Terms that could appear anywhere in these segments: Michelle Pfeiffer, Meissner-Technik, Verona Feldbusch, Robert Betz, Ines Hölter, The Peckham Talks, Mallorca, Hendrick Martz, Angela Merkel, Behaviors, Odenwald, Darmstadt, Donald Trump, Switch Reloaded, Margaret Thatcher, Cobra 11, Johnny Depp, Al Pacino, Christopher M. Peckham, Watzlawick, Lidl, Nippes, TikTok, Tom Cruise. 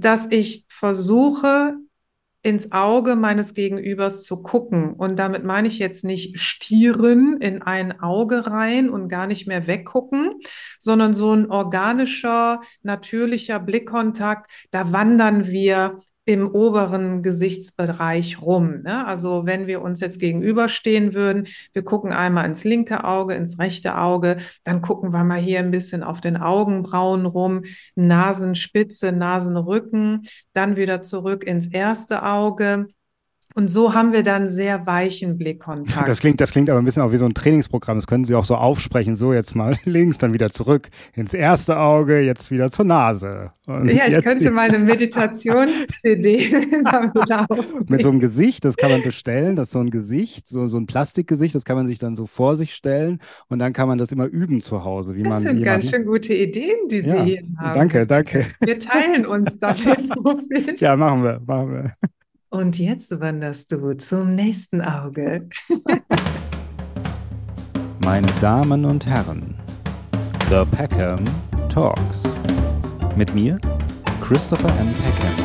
dass ich versuche, ins Auge meines Gegenübers zu gucken. Und damit meine ich jetzt nicht stieren in ein Auge rein und gar nicht mehr weggucken, sondern so ein organischer, natürlicher Blickkontakt. Da wandern wir im oberen Gesichtsbereich rum. Ne? Also wenn wir uns jetzt gegenüberstehen würden, wir gucken einmal ins linke Auge, ins rechte Auge, dann gucken wir mal hier ein bisschen auf den Augenbrauen rum, Nasenspitze, Nasenrücken, dann wieder zurück ins erste Auge. Und so haben wir dann sehr weichen Blickkontakt. Das klingt aber ein bisschen auch wie so ein Trainingsprogramm. Das können Sie auch so aufsprechen. So, jetzt mal links, dann wieder zurück ins erste Auge, jetzt wieder zur Nase. Und ja, ich könnte mal eine Meditations-CD damit aufnehmen. Mit so einem Gesicht, das kann man bestellen. Das ist so ein Gesicht, so ein Plastikgesicht, das kann man sich dann so vor sich stellen. Und dann kann man das immer üben zu Hause. Das sind ganz schön gute Ideen, die Sie hier haben. Danke. Wir teilen uns da den Profit. Ja, machen wir. Und jetzt wanderst du zum nächsten Auge. Meine Damen und Herren, The Peckham Talks. Mit mir, Christopher M. Peckham.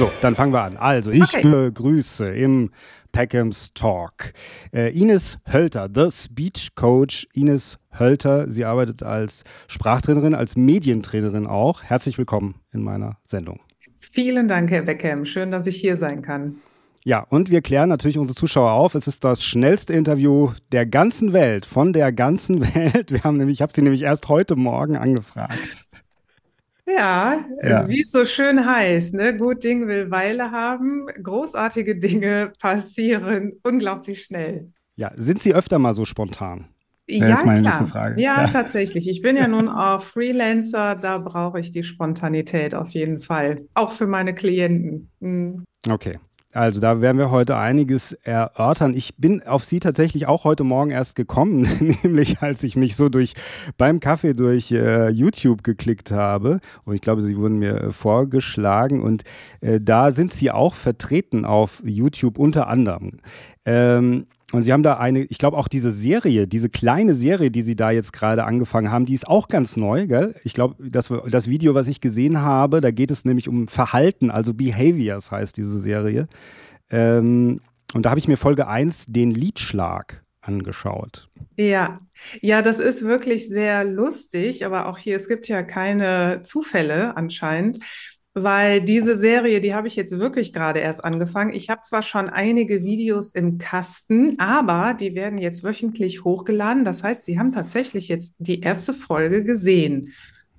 So, dann fangen wir an. Also, ich begrüße im Peckhams Talk Ines Hölter, The Speech Coach Ines Hölter. Sie arbeitet als Sprachtrainerin, als Medientrainerin auch. Herzlich willkommen in meiner Sendung. Vielen Dank, Herr Peckham. Schön, dass ich hier sein kann. Ja, und wir klären natürlich unsere Zuschauer auf. Es ist das schnellste Interview der ganzen Welt, von der ganzen Welt. Ich habe sie nämlich erst heute Morgen angefragt. Ja. Wie es so schön heißt, ne? Gut Ding will Weile haben. Großartige Dinge passieren unglaublich schnell. Ja, sind Sie öfter mal so spontan? Ja, klar. Ja, tatsächlich. Ich bin ja nun auch Freelancer, da brauche ich die Spontanität auf jeden Fall. Auch für meine Klienten. Mhm. Okay, also da werden wir heute einiges erörtern. Ich bin auf Sie tatsächlich auch heute Morgen erst gekommen, nämlich als ich mich so beim Kaffee durch YouTube geklickt habe. Und ich glaube, Sie wurden mir vorgeschlagen und da sind Sie auch vertreten auf YouTube unter anderem. Und Sie haben da ich glaube auch diese kleine Serie, die Sie da jetzt gerade angefangen haben, die ist auch ganz neu, gell? Ich glaube, das Video, was ich gesehen habe, da geht es nämlich um Verhalten, also Behaviors heißt diese Serie. Und da habe ich mir Folge 1, den Liedschlag, angeschaut. Ja, das ist wirklich sehr lustig, aber auch hier, es gibt ja keine Zufälle anscheinend. Weil diese Serie, die habe ich jetzt wirklich gerade erst angefangen. Ich habe zwar schon einige Videos im Kasten, aber die werden jetzt wöchentlich hochgeladen. Das heißt, Sie haben tatsächlich jetzt die erste Folge gesehen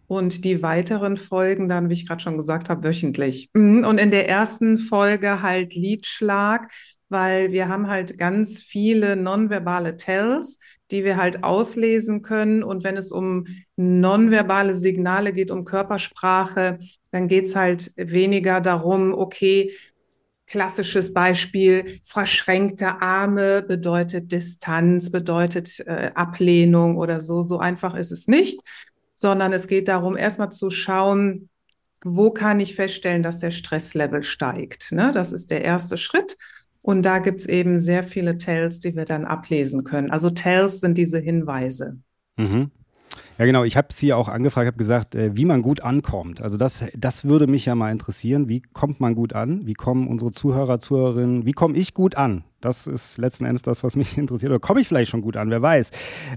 und die weiteren Folgen dann, wie ich gerade schon gesagt habe, wöchentlich. Und in der ersten Folge halt Liedschlag, weil wir haben halt ganz viele nonverbale Tells, die wir halt auslesen können. Und wenn es um nonverbale Signale geht, um Körpersprache, dann geht es halt weniger darum, okay, klassisches Beispiel, verschränkte Arme bedeutet Distanz, bedeutet Ablehnung oder so. So einfach ist es nicht, sondern es geht darum, erstmal zu schauen, wo kann ich feststellen, dass der Stresslevel steigt. Ne? Das ist der erste Schritt. Und da gibt es eben sehr viele Tells, die wir dann ablesen können. Also Tells sind diese Hinweise. Mhm. Ja, genau. Ich habe Sie auch angefragt, habe gesagt, wie man gut ankommt. Also das würde mich ja mal interessieren. Wie kommt man gut an? Wie kommen unsere Zuhörer, Zuhörerinnen, wie komme ich gut an? Das ist letzten Endes das, was mich interessiert. Oder komme ich vielleicht schon gut an? Wer weiß.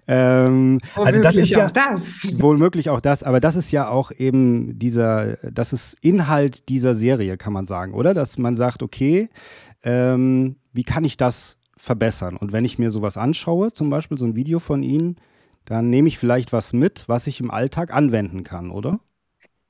Wohlmöglich auch das. Aber das ist ja auch eben das ist Inhalt dieser Serie, kann man sagen, oder? Dass man sagt, okay, wie kann ich das verbessern? Und wenn ich mir sowas anschaue, zum Beispiel so ein Video von Ihnen, dann nehme ich vielleicht was mit, was ich im Alltag anwenden kann, oder?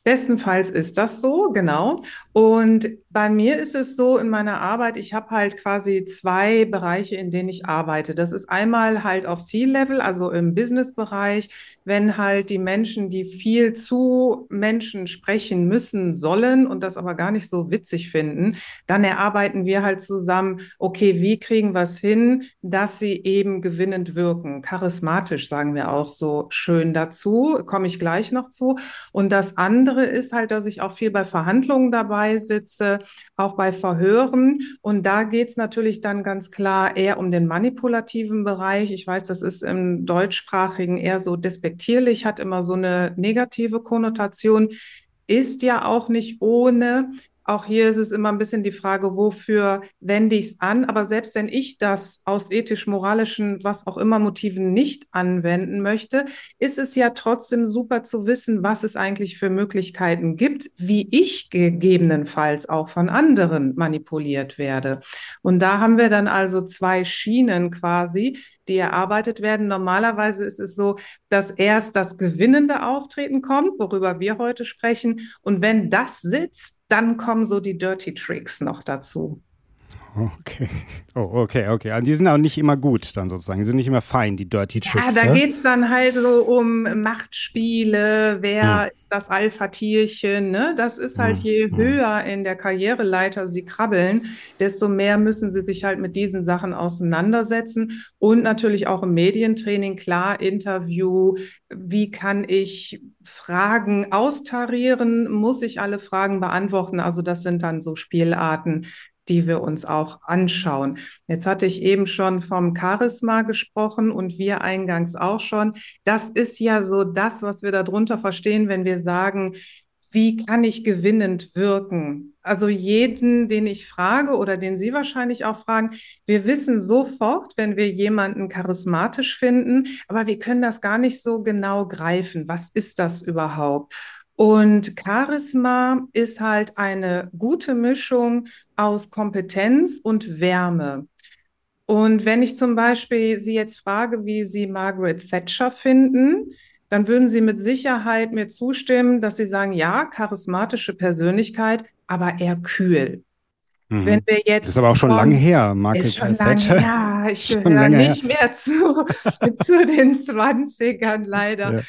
Bestenfalls ist das so, genau. Und bei mir ist es so in meiner Arbeit, ich habe halt quasi zwei Bereiche, in denen ich arbeite. Das ist einmal halt auf C-Level, also im Business-Bereich, wenn halt die Menschen, die viel zu Menschen sprechen müssen, sollen und das aber gar nicht so witzig finden, dann erarbeiten wir halt zusammen, okay, wie kriegen wir es hin, dass sie eben gewinnend wirken. Charismatisch sagen wir auch so schön dazu, komme ich gleich noch zu. Und das andere ist halt, dass ich auch viel bei Verhandlungen dabei sitze, auch bei Verhören. Und da geht es natürlich dann ganz klar eher um den manipulativen Bereich. Ich weiß, das ist im Deutschsprachigen eher so despektierlich, hat immer so eine negative Konnotation. ist ja auch nicht ohne. Auch hier ist es immer ein bisschen die Frage, wofür wende ich es an? Aber selbst wenn ich das aus ethisch-moralischen, was auch immer Motiven nicht anwenden möchte, ist es ja trotzdem super zu wissen, was es eigentlich für Möglichkeiten gibt, wie ich gegebenenfalls auch von anderen manipuliert werde. Und da haben wir dann also zwei Schienen quasi, die erarbeitet werden. Normalerweise ist es so, dass erst das gewinnende Auftreten kommt, worüber wir heute sprechen. Und wenn das sitzt, dann kommen so die Dirty Tricks noch dazu. Okay. Oh, okay. Und die sind auch nicht immer gut dann sozusagen. Die sind nicht immer fein, die Dirty Tricks. Ja, da geht es dann halt so um Machtspiele. Wer ist das Alpha-Tierchen? Ne? Das ist halt, je höher in der Karriereleiter sie krabbeln, desto mehr müssen sie sich halt mit diesen Sachen auseinandersetzen. Und natürlich auch im Medientraining, klar, Interview. Wie kann ich Fragen austarieren? Muss ich alle Fragen beantworten? Also das sind dann so Spielarten, die wir uns auch anschauen. Jetzt hatte ich eben schon vom Charisma gesprochen und wir eingangs auch schon. Das ist ja so das, was wir darunter verstehen, wenn wir sagen, wie kann ich gewinnend wirken? Also jeden, den ich frage oder den Sie wahrscheinlich auch fragen, wir wissen sofort, wenn wir jemanden charismatisch finden, aber wir können das gar nicht so genau greifen. Was ist das überhaupt? Und Charisma ist halt eine gute Mischung aus Kompetenz und Wärme. Und wenn ich zum Beispiel Sie jetzt frage, wie Sie Margaret Thatcher finden, dann würden Sie mit Sicherheit mir zustimmen, dass Sie sagen, ja, charismatische Persönlichkeit, aber eher kühl. Wenn wir jetzt das ist aber auch schon lange her, Margaret Thatcher. Ja, ich gehöre nicht mehr zu den 20ern leider. Ja.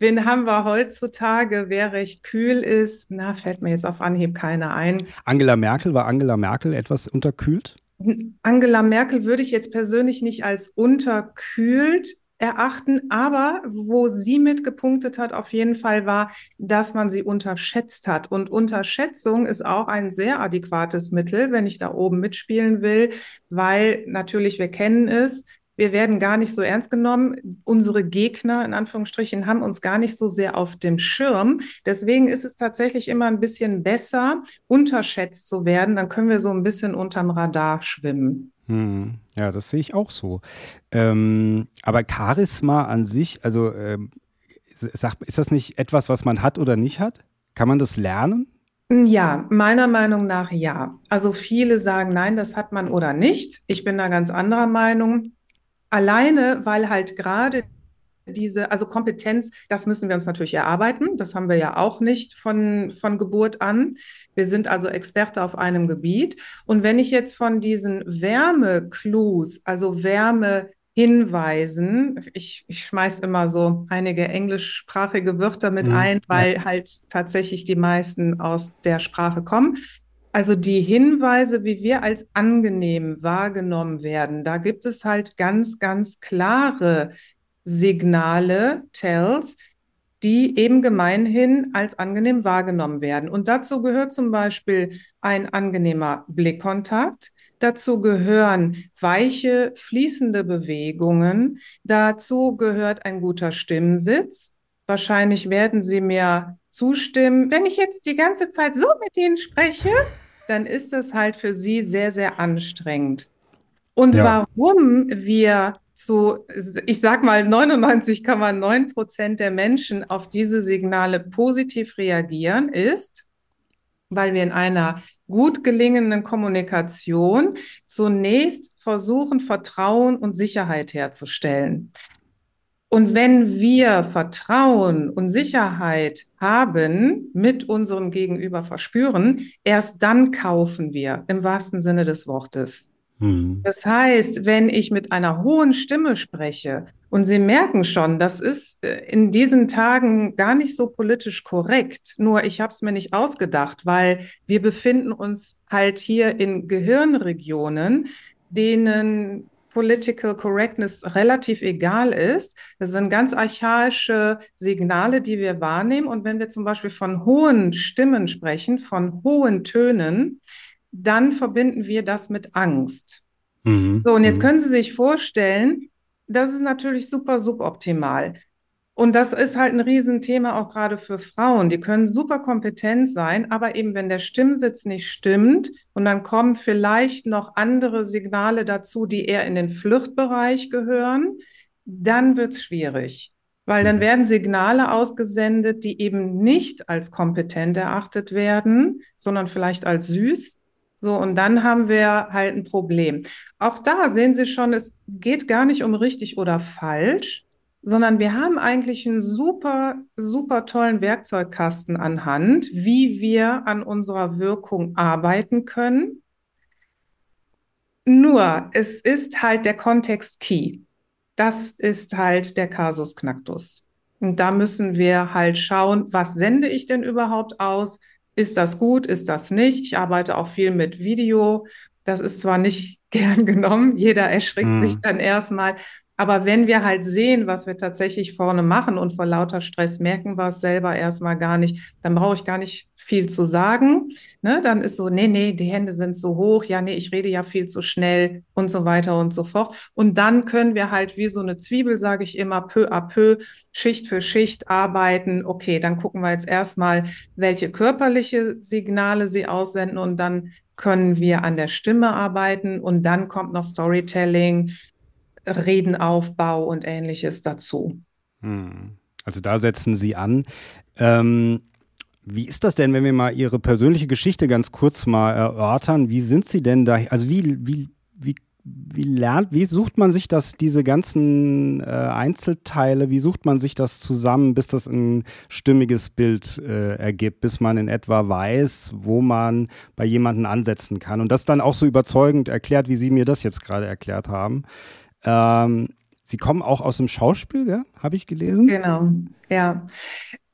Wen haben wir heutzutage, wer recht kühl ist? Na, fällt mir jetzt auf Anhieb keiner ein. Angela Merkel, war Angela Merkel etwas unterkühlt? Angela Merkel würde ich jetzt persönlich nicht als unterkühlt erachten, aber wo sie mitgepunktet hat, auf jeden Fall war, dass man sie unterschätzt hat. Und Unterschätzung ist auch ein sehr adäquates Mittel, wenn ich da oben mitspielen will, weil natürlich, wir kennen es, wir werden gar nicht so ernst genommen. Unsere Gegner, in Anführungsstrichen, haben uns gar nicht so sehr auf dem Schirm. Deswegen ist es tatsächlich immer ein bisschen besser, unterschätzt zu werden. Dann können wir so ein bisschen unterm Radar schwimmen. Ja, das sehe ich auch so. Aber Charisma an sich, also ist das nicht etwas, was man hat oder nicht hat? Kann man das lernen? Ja, meiner Meinung nach ja. Also viele sagen, nein, das hat man oder nicht. Ich bin da ganz anderer Meinung. Alleine, weil halt gerade diese, also Kompetenz, das müssen wir uns natürlich erarbeiten. Das haben wir ja auch nicht von Geburt an. Wir sind also Experte auf einem Gebiet. Und wenn ich jetzt von diesen Wärme-Clues, also Wärme-Hinweisen, ich schmeiß immer so einige englischsprachige Wörter mit ein, weil halt tatsächlich die meisten aus der Sprache kommen. Also die Hinweise, wie wir als angenehm wahrgenommen werden, da gibt es halt ganz, ganz klare Signale, Tells, die eben gemeinhin als angenehm wahrgenommen werden. Und dazu gehört zum Beispiel ein angenehmer Blickkontakt, dazu gehören weiche, fließende Bewegungen, dazu gehört ein guter Stimmsitz. Wahrscheinlich werden Sie mir zustimmen, wenn ich jetzt die ganze Zeit so mit Ihnen spreche, dann ist das halt für sie sehr, sehr anstrengend. Und warum wir zu, ich sag mal, 99,9% der Menschen auf diese Signale positiv reagieren, ist, weil wir in einer gut gelingenden Kommunikation zunächst versuchen, Vertrauen und Sicherheit herzustellen. Und wenn wir Vertrauen und Sicherheit haben, mit unserem Gegenüber verspüren, erst dann kaufen wir, im wahrsten Sinne des Wortes. Das heißt, wenn ich mit einer hohen Stimme spreche und Sie merken schon, das ist in diesen Tagen gar nicht so politisch korrekt, nur ich habe es mir nicht ausgedacht, weil wir befinden uns halt hier in Gehirnregionen, denen Political Correctness relativ egal ist. Das sind ganz archaische Signale, die wir wahrnehmen. Und wenn wir zum Beispiel von hohen Stimmen sprechen, von hohen Tönen, dann verbinden wir das mit Angst. So, und jetzt können Sie sich vorstellen, das ist natürlich super suboptimal. Und das ist halt ein Riesenthema auch gerade für Frauen. Die können super kompetent sein, aber eben wenn der Stimmsitz nicht stimmt und dann kommen vielleicht noch andere Signale dazu, die eher in den Fluchtbereich gehören, dann wird's schwierig. Weil dann werden Signale ausgesendet, die eben nicht als kompetent erachtet werden, sondern vielleicht als süß. So, und dann haben wir halt ein Problem. Auch da sehen Sie schon, es geht gar nicht um richtig oder falsch, sondern wir haben eigentlich einen super, super tollen Werkzeugkasten an Hand, wie wir an unserer Wirkung arbeiten können. Nur, es ist halt der Kontext Key. Das ist halt der Kasus Knacktus. Und da müssen wir halt schauen, was sende ich denn überhaupt aus? Ist das gut, ist das nicht? Ich arbeite auch viel mit Video. Das ist zwar nicht gern genommen, jeder erschrickt sich dann erstmal. Aber wenn wir halt sehen, was wir tatsächlich vorne machen und vor lauter Stress merken wir es selber erstmal gar nicht, dann brauche ich gar nicht viel zu sagen. Ne? Dann ist so, nee, die Hände sind so hoch, ja, nee, ich rede ja viel zu schnell und so weiter und so fort. Und dann können wir halt wie so eine Zwiebel, sage ich immer, peu à peu, Schicht für Schicht arbeiten. Okay, dann gucken wir jetzt erstmal, welche körperliche Signale sie aussenden und dann können wir an der Stimme arbeiten und dann kommt noch Storytelling, Redenaufbau und Ähnliches dazu. Also da setzen Sie an. Wie ist das denn, wenn wir mal Ihre persönliche Geschichte ganz kurz mal erörtern? Wie sind Sie denn da? Also wie sucht man sich das, diese ganzen Einzelteile, wie sucht man sich das zusammen, bis das ein stimmiges Bild ergibt, bis man in etwa weiß, wo man bei jemandem ansetzen kann und das dann auch so überzeugend erklärt, wie Sie mir das jetzt gerade erklärt haben. Sie kommen auch aus dem Schauspiel, gell? Habe ich gelesen? Genau, ja.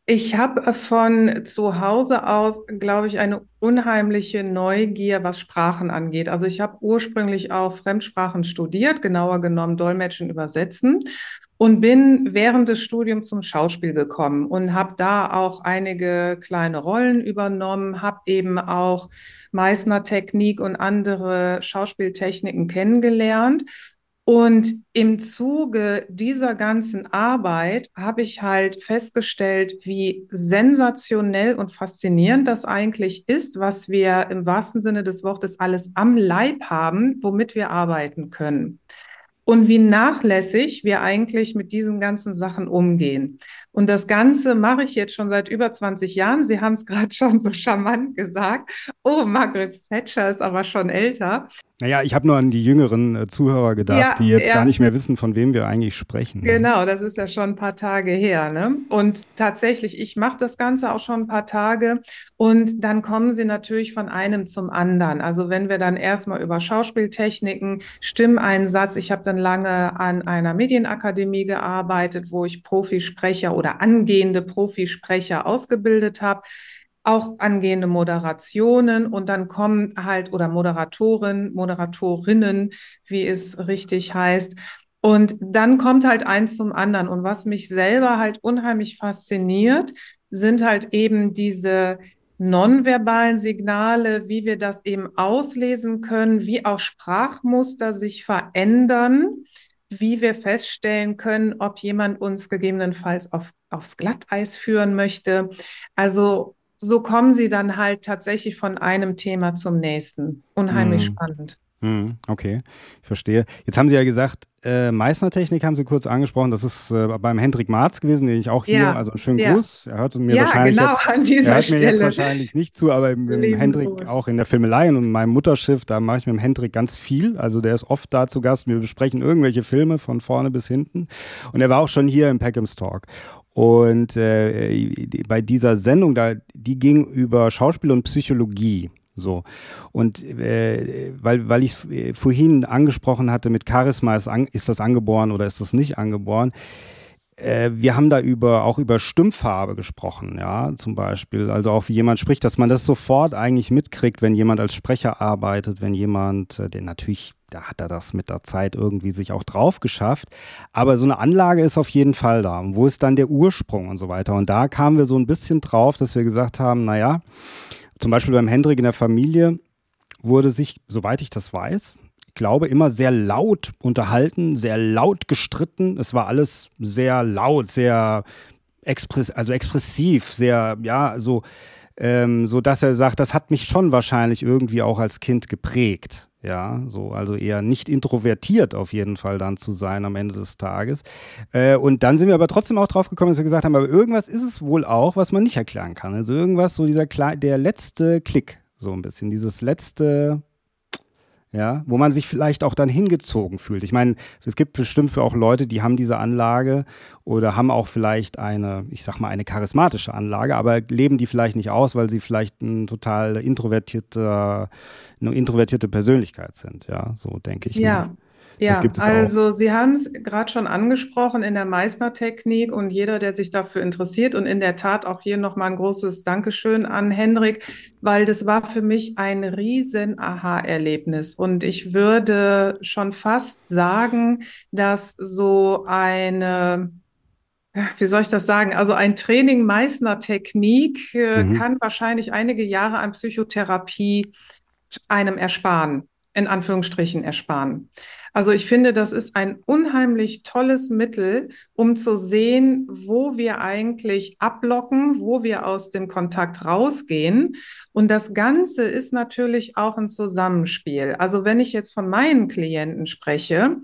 Ich habe von zu Hause aus, glaube ich, eine unheimliche Neugier, was Sprachen angeht. Also ich habe ursprünglich auch Fremdsprachen studiert, genauer genommen Dolmetschen, Übersetzen und bin während des Studiums zum Schauspiel gekommen und habe da auch einige kleine Rollen übernommen, habe eben auch Meissner-Technik und andere Schauspieltechniken kennengelernt. Und im Zuge dieser ganzen Arbeit habe ich halt festgestellt, wie sensationell und faszinierend das eigentlich ist, was wir im wahrsten Sinne des Wortes alles am Leib haben, womit wir arbeiten können. Und wie nachlässig wir eigentlich mit diesen ganzen Sachen umgehen. Und das Ganze mache ich jetzt schon seit über 20 Jahren. Sie haben es gerade schon so charmant gesagt. Oh, Margaret Thatcher ist aber schon älter. Naja, ich habe nur an die jüngeren Zuhörer gedacht, ja, die jetzt gar nicht mehr wissen, von wem wir eigentlich sprechen. Genau, das ist ja schon ein paar Tage her. Ne? Und tatsächlich, ich mache das Ganze auch schon ein paar Tage. Und dann kommen sie natürlich von einem zum anderen. Also wenn wir dann erstmal über Schauspieltechniken, Stimmeinsatz, ich habe dann lange an einer Medienakademie gearbeitet, wo ich Profisprecher oder angehende Profisprecher ausgebildet habe, auch angehende Moderationen und dann kommen halt oder Moderatorinnen, wie es richtig heißt. Und dann kommt halt eins zum anderen. Und was mich selber halt unheimlich fasziniert, sind halt eben diese nonverbalen Signale, wie wir das eben auslesen können, wie auch Sprachmuster sich verändern, wie wir feststellen können, ob jemand uns gegebenenfalls aufs Glatteis führen möchte. Also so kommen sie dann halt tatsächlich von einem Thema zum nächsten. Unheimlich spannend. Okay, ich verstehe. Jetzt haben Sie ja gesagt, Meissner-Technik haben Sie kurz angesprochen. Das ist beim Hendrick Martz gewesen, den ich auch hier, also einen schönen Gruß. Er hört mir wahrscheinlich jetzt wahrscheinlich nicht zu, aber mit dem Hendrick auch in der Filmelei und in meinem Mutterschiff, da mache ich mit dem Hendrick ganz viel. Also der ist oft da zu Gast. Wir besprechen irgendwelche Filme von vorne bis hinten. Und er war auch schon hier im Peckhams Talk. Und bei dieser Sendung, die ging über Schauspiel und Psychologie. So. Und weil ich vorhin angesprochen hatte mit Charisma, ist das angeboren oder ist das nicht angeboren? Wir haben da auch über Stimmfarbe gesprochen, ja, zum Beispiel. Also auch wie jemand spricht, dass man das sofort eigentlich mitkriegt, wenn jemand als Sprecher arbeitet, wenn jemand, der natürlich, da hat er das mit der Zeit irgendwie sich auch drauf geschafft. Aber so eine Anlage ist auf jeden Fall da. Und wo ist dann der Ursprung und so weiter? Und da kamen wir so ein bisschen drauf, dass wir gesagt haben, naja, zum Beispiel beim Hendrick in der Familie wurde sich, soweit ich das weiß, ich glaube, immer sehr laut unterhalten, sehr laut gestritten. Es war alles sehr laut, sehr expressiv, sehr, ja, so, sodass er sagt, das hat mich schon wahrscheinlich irgendwie auch als Kind geprägt. Ja, so, also eher nicht introvertiert auf jeden Fall dann zu sein am Ende des Tages. Und dann sind wir aber trotzdem auch drauf gekommen, dass wir gesagt haben, aber irgendwas ist es wohl auch, was man nicht erklären kann. Also irgendwas, so der letzte Klick, so ein bisschen, dieses letzte, ja, wo man sich vielleicht auch dann hingezogen fühlt. Ich meine, es gibt bestimmt für auch Leute, die haben diese Anlage oder haben auch vielleicht eine, ich sag mal, eine charismatische Anlage, aber leben die vielleicht nicht aus, weil sie vielleicht ein total eine introvertierte Persönlichkeit sind. Ja, so denke ich. Ja. Mir. Ja, also auch. Sie haben es gerade schon angesprochen in der Meissner-Technik und jeder, der sich dafür interessiert, und in der Tat auch hier nochmal ein großes Dankeschön an Hendrik, weil das war für mich ein riesen Aha-Erlebnis, und ich würde schon fast sagen, dass so eine, wie soll ich das sagen? Also ein Training Meissner-Technik kann wahrscheinlich einige Jahre an Psychotherapie einem ersparen, in Anführungsstrichen ersparen. Also ich finde, das ist ein unheimlich tolles Mittel, um zu sehen, wo wir eigentlich ablocken, wo wir aus dem Kontakt rausgehen. Und das Ganze ist natürlich auch ein Zusammenspiel. Also wenn ich jetzt von meinen Klienten spreche,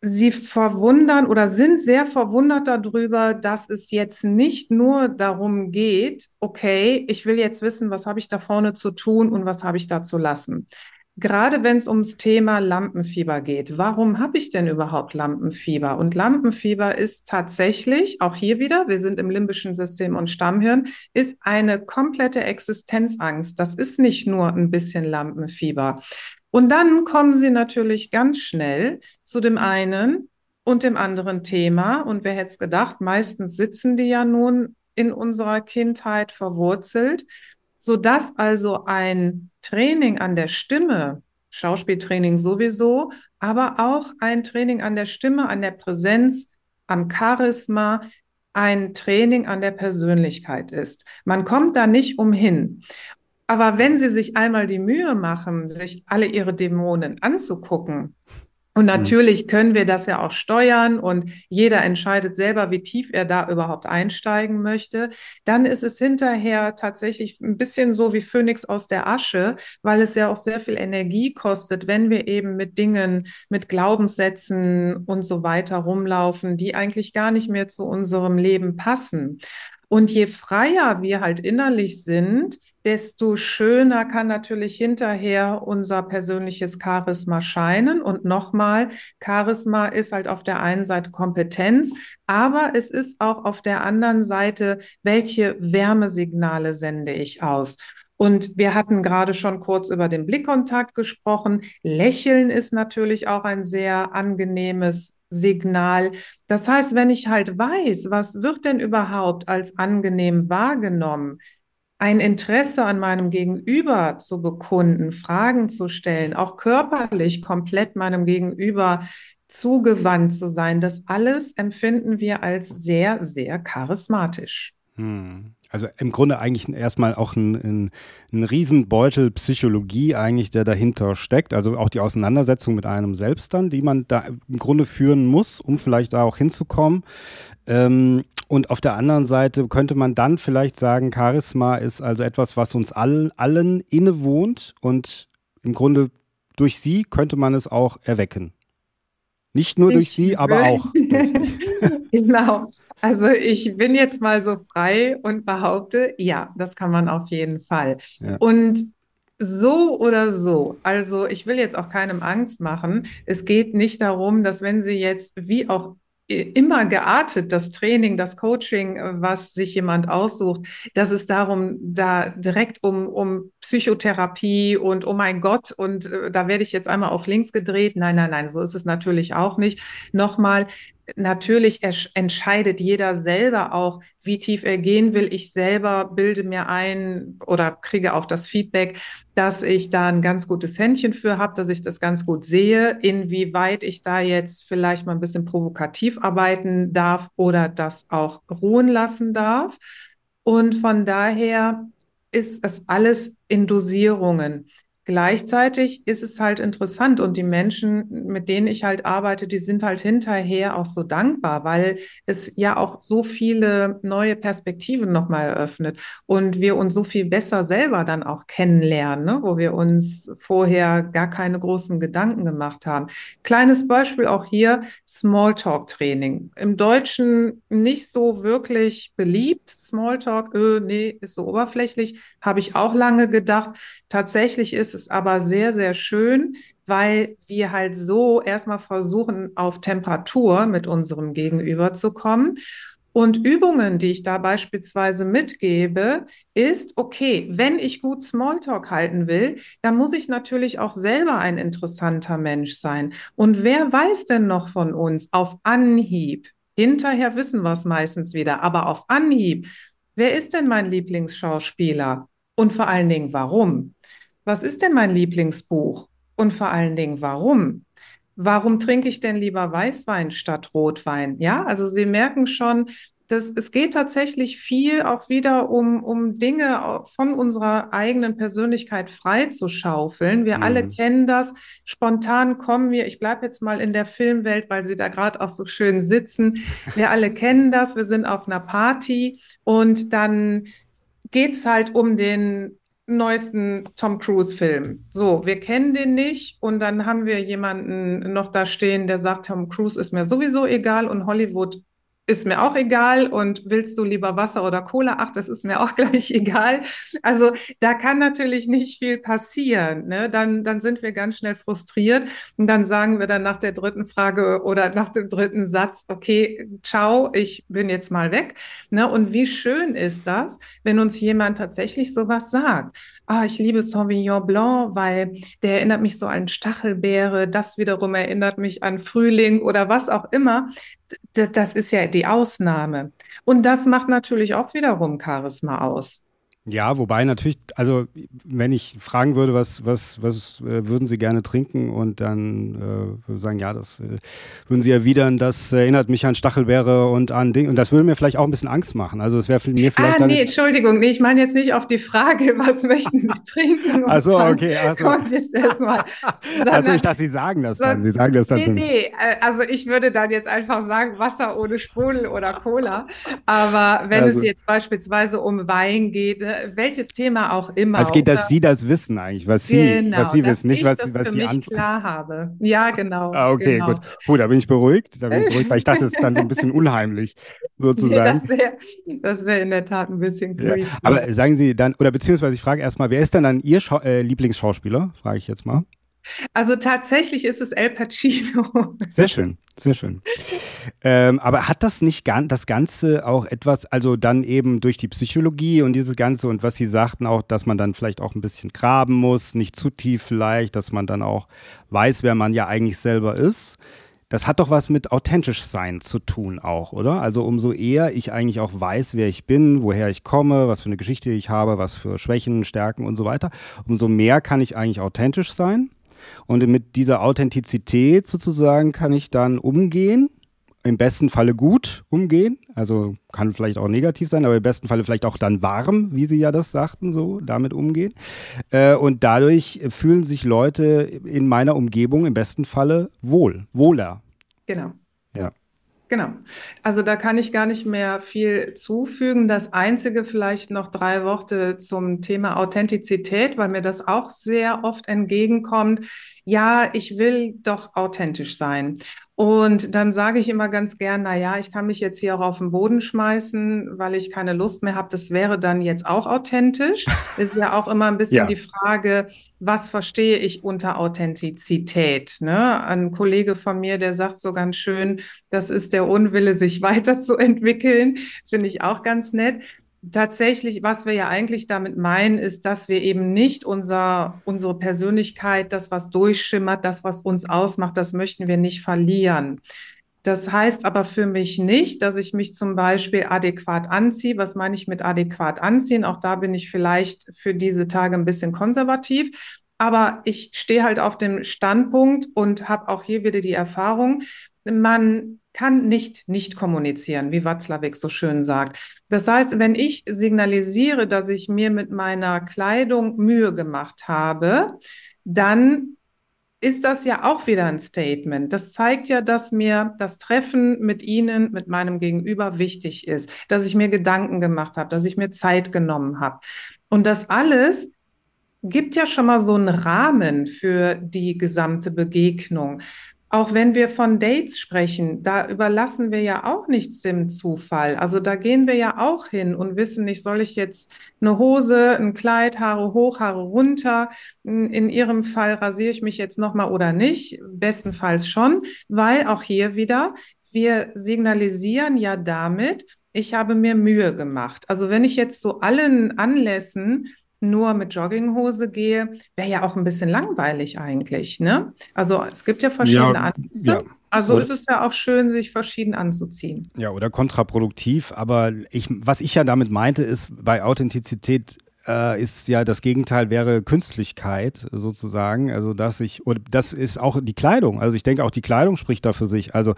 sie verwundern oder sind sehr verwundert darüber, dass es jetzt nicht nur darum geht, okay, ich will jetzt wissen, was habe ich da vorne zu tun und was habe ich da zu lassen. Gerade wenn es ums Thema Lampenfieber geht, warum habe ich denn überhaupt Lampenfieber? Und Lampenfieber ist tatsächlich, auch hier wieder, wir sind im limbischen System und Stammhirn, ist eine komplette Existenzangst. Das ist nicht nur ein bisschen Lampenfieber. Und dann kommen Sie natürlich ganz schnell zu dem einen und dem anderen Thema. Und wer hätte es gedacht, meistens sitzen die ja nun in unserer Kindheit verwurzelt, sodass also ein Training an der Stimme, Schauspieltraining sowieso, aber auch ein Training an der Stimme, an der Präsenz, am Charisma, ein Training an der Persönlichkeit ist. Man kommt da nicht umhin. Aber wenn Sie sich einmal die Mühe machen, sich alle Ihre Dämonen anzugucken, und natürlich können wir das ja auch steuern und jeder entscheidet selber, wie tief er da überhaupt einsteigen möchte, dann ist es hinterher tatsächlich ein bisschen so wie Phönix aus der Asche, weil es ja auch sehr viel Energie kostet, wenn wir eben mit Dingen, mit Glaubenssätzen und so weiter rumlaufen, die eigentlich gar nicht mehr zu unserem Leben passen. Und je freier wir halt innerlich sind, desto schöner kann natürlich hinterher unser persönliches Charisma scheinen. Und nochmal, Charisma ist halt auf der einen Seite Kompetenz, aber es ist auch auf der anderen Seite, welche Wärmesignale sende ich aus? Und wir hatten gerade schon kurz über den Blickkontakt gesprochen. Lächeln ist natürlich auch ein sehr angenehmes Signal. Das heißt, wenn ich halt weiß, was wird denn überhaupt als angenehm wahrgenommen, ein Interesse an meinem Gegenüber zu bekunden, Fragen zu stellen, auch körperlich komplett meinem Gegenüber zugewandt zu sein, das alles empfinden wir als sehr, sehr charismatisch. Also im Grunde eigentlich erstmal auch ein Riesenbeutel Psychologie eigentlich, der dahinter steckt. Also auch die Auseinandersetzung mit einem selbst dann, die man da im Grunde führen muss, um vielleicht da auch hinzukommen. Und auf der anderen Seite könnte man dann vielleicht sagen, Charisma ist also etwas, was uns allen innewohnt, und im Grunde durch sie könnte man es auch erwecken. Nicht nur durch sie, aber auch durch sie. Genau. Also ich bin jetzt mal so frei und behaupte, ja, das kann man auf jeden Fall. Ja. Und so oder so, also ich will jetzt auch keinem Angst machen. Es geht nicht darum, dass wenn Sie jetzt wie auch immer geartet, das Training, das Coaching, was sich jemand aussucht, dass es darum, da direkt um Psychotherapie und oh mein Gott, und da werde ich jetzt einmal auf links gedreht. Nein, nein, nein, so ist es natürlich auch nicht. Nochmal, natürlich entscheidet jeder selber auch, wie tief er gehen will. Ich selber bilde mir ein oder kriege auch das Feedback, dass ich da ein ganz gutes Händchen für habe, dass ich das ganz gut sehe, inwieweit ich da jetzt vielleicht mal ein bisschen provokativ arbeiten darf oder das auch ruhen lassen darf. Und von daher ist es alles in Dosierungen. Gleichzeitig ist es halt interessant und die Menschen, mit denen ich halt arbeite, die sind halt hinterher auch so dankbar, weil es ja auch so viele neue Perspektiven nochmal eröffnet und wir uns so viel besser selber dann auch kennenlernen, ne? Wo wir uns vorher gar keine großen Gedanken gemacht haben. Kleines Beispiel auch hier, Smalltalk-Training. Im Deutschen nicht so wirklich beliebt, Smalltalk, nee, ist so oberflächlich, habe ich auch lange gedacht. Tatsächlich ist es aber sehr, sehr schön, weil wir halt so erstmal versuchen, auf Temperatur mit unserem Gegenüber zu kommen. Und Übungen, die ich da beispielsweise mitgebe, ist, okay, wenn ich gut Smalltalk halten will, dann muss ich natürlich auch selber ein interessanter Mensch sein. Und wer weiß denn noch von uns auf Anhieb? Hinterher wissen wir es meistens wieder, aber auf Anhieb. Wer ist denn mein Lieblingsschauspieler? Und vor allen Dingen, warum? Was ist denn mein Lieblingsbuch? Und vor allen Dingen, warum? Warum trinke ich denn lieber Weißwein statt Rotwein? Ja, also Sie merken schon, dass es geht tatsächlich viel auch wieder um Dinge von unserer eigenen Persönlichkeit frei zu schaufeln. Wir alle kennen das. Spontan kommen wir, ich bleibe jetzt mal in der Filmwelt, weil Sie da gerade auch so schön sitzen. Wir alle kennen das. Wir sind auf einer Party und dann geht es halt um den neuesten Tom-Cruise-Film. So, wir kennen den nicht und dann haben wir jemanden noch da stehen, der sagt, Tom Cruise ist mir sowieso egal und Hollywood ist mir auch egal und willst du lieber Wasser oder Cola? Ach, das ist mir auch gleich egal. Also da kann natürlich nicht viel passieren, ne? Dann sind wir ganz schnell frustriert und dann sagen wir dann nach der dritten Frage oder nach dem dritten Satz, okay, ciao, ich bin jetzt mal weg, ne? Und wie schön ist das, wenn uns jemand tatsächlich sowas sagt. Ah, ich liebe Sauvignon Blanc, weil der erinnert mich so an Stachelbeere, das wiederum erinnert mich an Frühling oder was auch immer. Das ist ja die Ausnahme. Und das macht natürlich auch wiederum Charisma aus. Ja, wobei natürlich, also wenn ich fragen würde, was würden Sie gerne trinken und dann sagen, ja, das würden Sie erwidern, das erinnert mich an Stachelbeere und an Dinge. Und das würde mir vielleicht auch ein bisschen Angst machen. Also es wäre mir vielleicht... Ah, nee, Entschuldigung, nee, ich meine jetzt nicht auf die Frage, was möchten Sie trinken? Ach so, okay. Also. Kommt jetzt erstmal. Also ich dachte, Sie sagen das dann. Sie sagen das dann. Nee, also ich würde dann jetzt einfach sagen, Wasser ohne Sprudel oder Cola. Aber wenn es jetzt beispielsweise um Wein geht, welches Thema auch immer. Es geht, dass Sie das wissen eigentlich, was Sie wissen, nicht was Sie für mich klar habe. Ja, genau. Ah, okay, genau. Gut. Puh, da bin ich beruhigt, weil ich dachte, es ist dann so ein bisschen unheimlich, sozusagen. Nee, das wäre in der Tat ein bisschen creepy. Ja. Aber sagen Sie dann, oder beziehungsweise ich frage erstmal, wer ist denn dann Ihr Lieblingsschauspieler, frage ich jetzt mal. Also tatsächlich ist es Al Pacino. Sehr schön, sehr schön. Aber hat das nicht das Ganze auch etwas, also dann eben durch die Psychologie und dieses Ganze und was Sie sagten auch, dass man dann vielleicht auch ein bisschen graben muss, nicht zu tief vielleicht, dass man dann auch weiß, wer man ja eigentlich selber ist. Das hat doch was mit authentisch sein zu tun auch, oder? Also umso eher ich eigentlich auch weiß, wer ich bin, woher ich komme, was für eine Geschichte ich habe, was für Schwächen, Stärken und so weiter, umso mehr kann ich eigentlich authentisch sein. Und mit dieser Authentizität sozusagen kann ich dann umgehen, im besten Falle gut umgehen, also kann vielleicht auch negativ sein, aber im besten Falle vielleicht auch dann warm, wie Sie ja das sagten, so damit umgehen. Und dadurch fühlen sich Leute in meiner Umgebung im besten Falle wohler. Genau. Ja. Genau. Also da kann ich gar nicht mehr viel zufügen. Das Einzige vielleicht noch 3 Worte zum Thema Authentizität, weil mir das auch sehr oft entgegenkommt. Ja, ich will doch authentisch sein. Und dann sage ich immer ganz gern, naja, ich kann mich jetzt hier auch auf den Boden schmeißen, weil ich keine Lust mehr habe. Das wäre dann jetzt auch authentisch. Ist ja auch immer ein bisschen die Frage, was verstehe ich unter Authentizität? Ne? Ein Kollege von mir, der sagt so ganz schön, das ist der Unwille, sich weiterzuentwickeln. Finde ich auch ganz nett. Tatsächlich, was wir ja eigentlich damit meinen, ist, dass wir eben nicht unsere Persönlichkeit, das, was durchschimmert, das, was uns ausmacht, das möchten wir nicht verlieren. Das heißt aber für mich nicht, dass ich mich zum Beispiel adäquat anziehe. Was meine ich mit adäquat anziehen? Auch da bin ich vielleicht für diese Tage ein bisschen konservativ. Aber ich stehe halt auf dem Standpunkt und habe auch hier wieder die Erfahrung, man kann nicht kommunizieren, wie Watzlawick so schön sagt. Das heißt, wenn ich signalisiere, dass ich mir mit meiner Kleidung Mühe gemacht habe, dann ist das ja auch wieder ein Statement. Das zeigt ja, dass mir das Treffen mit Ihnen, mit meinem Gegenüber wichtig ist, dass ich mir Gedanken gemacht habe, dass ich mir Zeit genommen habe. Und das alles gibt ja schon mal so einen Rahmen für die gesamte Begegnung. Auch wenn wir von Dates sprechen, da überlassen wir ja auch nichts dem Zufall. Also da gehen wir ja auch hin und wissen nicht, soll ich jetzt eine Hose, ein Kleid, Haare hoch, Haare runter, in Ihrem Fall rasiere ich mich jetzt nochmal oder nicht, bestenfalls schon, weil auch hier wieder, wir signalisieren ja damit, ich habe mir Mühe gemacht. Also wenn ich jetzt zu allen Anlässen nur mit Jogginghose gehe, wäre ja auch ein bisschen langweilig eigentlich, ne? Also es gibt ja verschiedene Anlässe. Ja. Also ist es ja auch schön, sich verschieden anzuziehen. Ja, oder kontraproduktiv. Aber was ich ja damit meinte, ist, bei Authentizität ist ja das Gegenteil, wäre Künstlichkeit sozusagen. Also das ist auch die Kleidung. Also ich denke, auch die Kleidung spricht da für sich. Also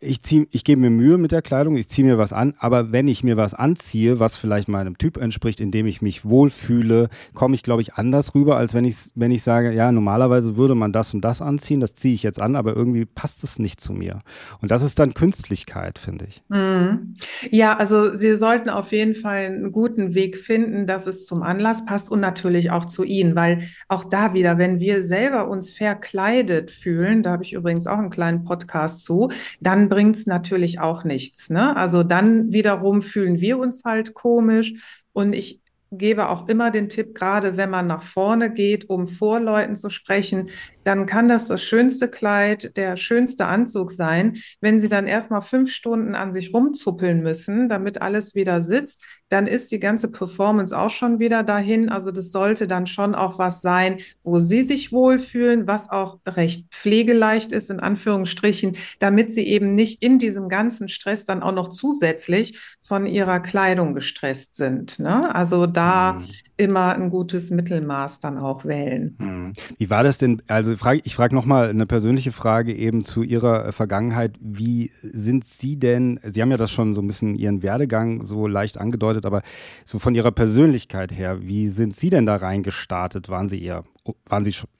ich gebe mir Mühe mit der Kleidung, ich ziehe mir was an, aber wenn ich mir was anziehe, was vielleicht meinem Typ entspricht, in dem ich mich wohlfühle, komme ich, glaube ich, anders rüber, als wenn ich sage, ja, normalerweise würde man das und das anziehen, das ziehe ich jetzt an, aber irgendwie passt es nicht zu mir. Und das ist dann Künstlichkeit, finde ich. Mhm. Ja, also Sie sollten auf jeden Fall einen guten Weg finden, dass es zum Anlass passt und natürlich auch zu Ihnen, weil auch da wieder, wenn wir selber uns verkleidet fühlen, da habe ich übrigens auch einen kleinen Podcast zu, dann bringt es natürlich auch nichts, ne? Also dann wiederum fühlen wir uns halt komisch. Und ich gebe auch immer den Tipp, gerade wenn man nach vorne geht, um vor Leuten zu sprechen, dann kann das schönste Kleid, der schönste Anzug sein. Wenn Sie dann erstmal 5 Stunden an sich rumzuppeln müssen, damit alles wieder sitzt, dann ist die ganze Performance auch schon wieder dahin. Also das sollte dann schon auch was sein, wo Sie sich wohlfühlen, was auch recht pflegeleicht ist, in Anführungsstrichen, damit Sie eben nicht in diesem ganzen Stress dann auch noch zusätzlich von Ihrer Kleidung gestresst sind, ne? Also da immer ein gutes Mittelmaß dann auch wählen. Wie war das denn, also ich frage nochmal eine persönliche Frage eben zu Ihrer Vergangenheit, wie sind Sie denn, Sie haben ja das schon so ein bisschen Ihren Werdegang so leicht angedeutet, aber so von Ihrer Persönlichkeit her, wie sind Sie denn da reingestartet? Waren Sie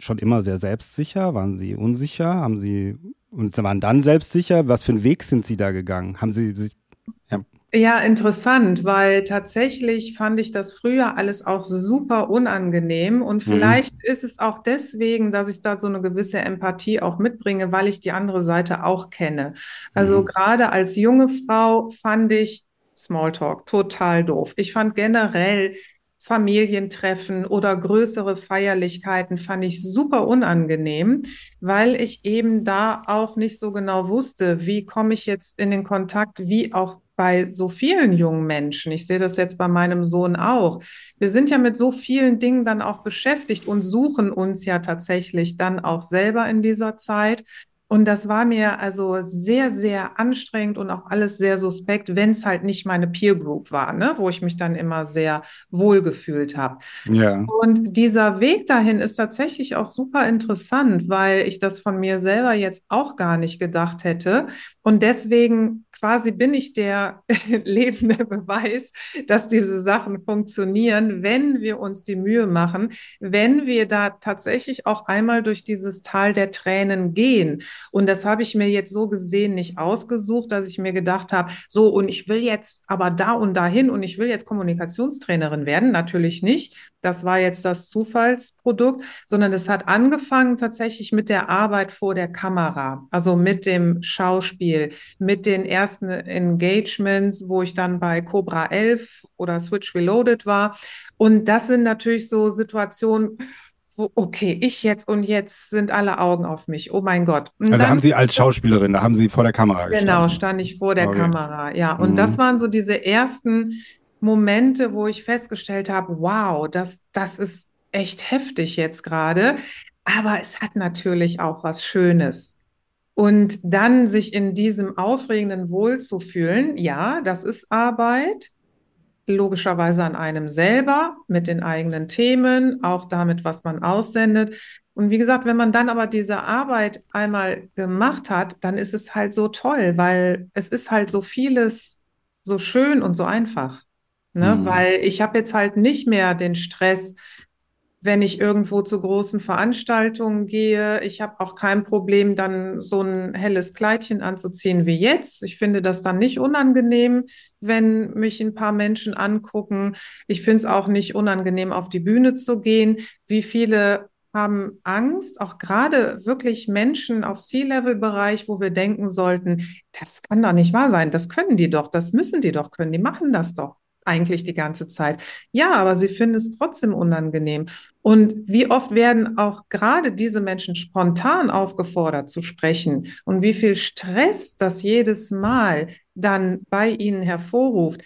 schon immer sehr selbstsicher? Waren Sie unsicher? Waren dann selbstsicher? Was für einen Weg sind Sie da gegangen? Haben Sie sich, ja, interessant, weil tatsächlich fand ich das früher alles auch super unangenehm und vielleicht ist es auch deswegen, dass ich da so eine gewisse Empathie auch mitbringe, weil ich die andere Seite auch kenne. Also gerade als junge Frau fand ich Smalltalk total doof. Ich fand generell Familientreffen oder größere Feierlichkeiten fand ich super unangenehm, weil ich eben da auch nicht so genau wusste, wie komme ich jetzt in den Kontakt, wie auch bei so vielen jungen Menschen. Ich sehe das jetzt bei meinem Sohn auch. Wir sind ja mit so vielen Dingen dann auch beschäftigt und suchen uns ja tatsächlich dann auch selber in dieser Zeit. Und das war mir also sehr, sehr anstrengend und auch alles sehr suspekt, wenn es halt nicht meine Peer Group war, ne? Wo ich mich dann immer sehr wohl gefühlt habe. Ja. Und dieser Weg dahin ist tatsächlich auch super interessant, weil ich das von mir selber jetzt auch gar nicht gedacht hätte. Und deswegen quasi bin ich der lebende Beweis, dass diese Sachen funktionieren, wenn wir uns die Mühe machen, wenn wir da tatsächlich auch einmal durch dieses Tal der Tränen gehen. Und das habe ich mir jetzt so gesehen nicht ausgesucht, dass ich mir gedacht habe, so und ich will jetzt aber da und dahin und ich will jetzt Kommunikationstrainerin werden. Natürlich nicht. Das war jetzt das Zufallsprodukt, sondern es hat angefangen tatsächlich mit der Arbeit vor der Kamera, also mit dem Schauspiel, mit den ersten Engagements, wo ich dann bei Cobra 11 oder Switch Reloaded war. Und das sind natürlich so Situationen, okay, ich jetzt und jetzt sind alle Augen auf mich, oh mein Gott. Und also haben Sie als Schauspielerin, da haben Sie vor der Kamera gestanden? Genau, stand ich vor der Kamera, ja. Und das waren so diese ersten Momente, wo ich festgestellt habe, wow, das ist echt heftig jetzt gerade. Aber es hat natürlich auch was Schönes. Und dann sich in diesem aufregenden Wohl zu fühlen, ja, das ist Arbeit. logischerweise an einem selber, mit den eigenen Themen, auch damit, was man aussendet. Und wie gesagt, wenn man dann aber diese Arbeit einmal gemacht hat, dann ist es halt so toll, weil es ist halt so vieles so schön und so einfach. Ne? Mhm. Weil ich habe jetzt halt nicht mehr den Stress, wenn ich irgendwo zu großen Veranstaltungen gehe. Ich habe auch kein Problem, dann so ein helles Kleidchen anzuziehen wie jetzt. Ich finde das dann nicht unangenehm, wenn mich ein paar Menschen angucken. Ich finde es auch nicht unangenehm, auf die Bühne zu gehen. Wie viele haben Angst, auch gerade wirklich Menschen auf C-Level-Bereich, wo wir denken sollten, das kann doch nicht wahr sein, das können die doch, das müssen die doch können, die machen das doch eigentlich die ganze Zeit. Ja, aber sie finden es trotzdem unangenehm. Und wie oft werden auch gerade diese Menschen spontan aufgefordert zu sprechen und wie viel Stress das jedes Mal dann bei ihnen hervorruft,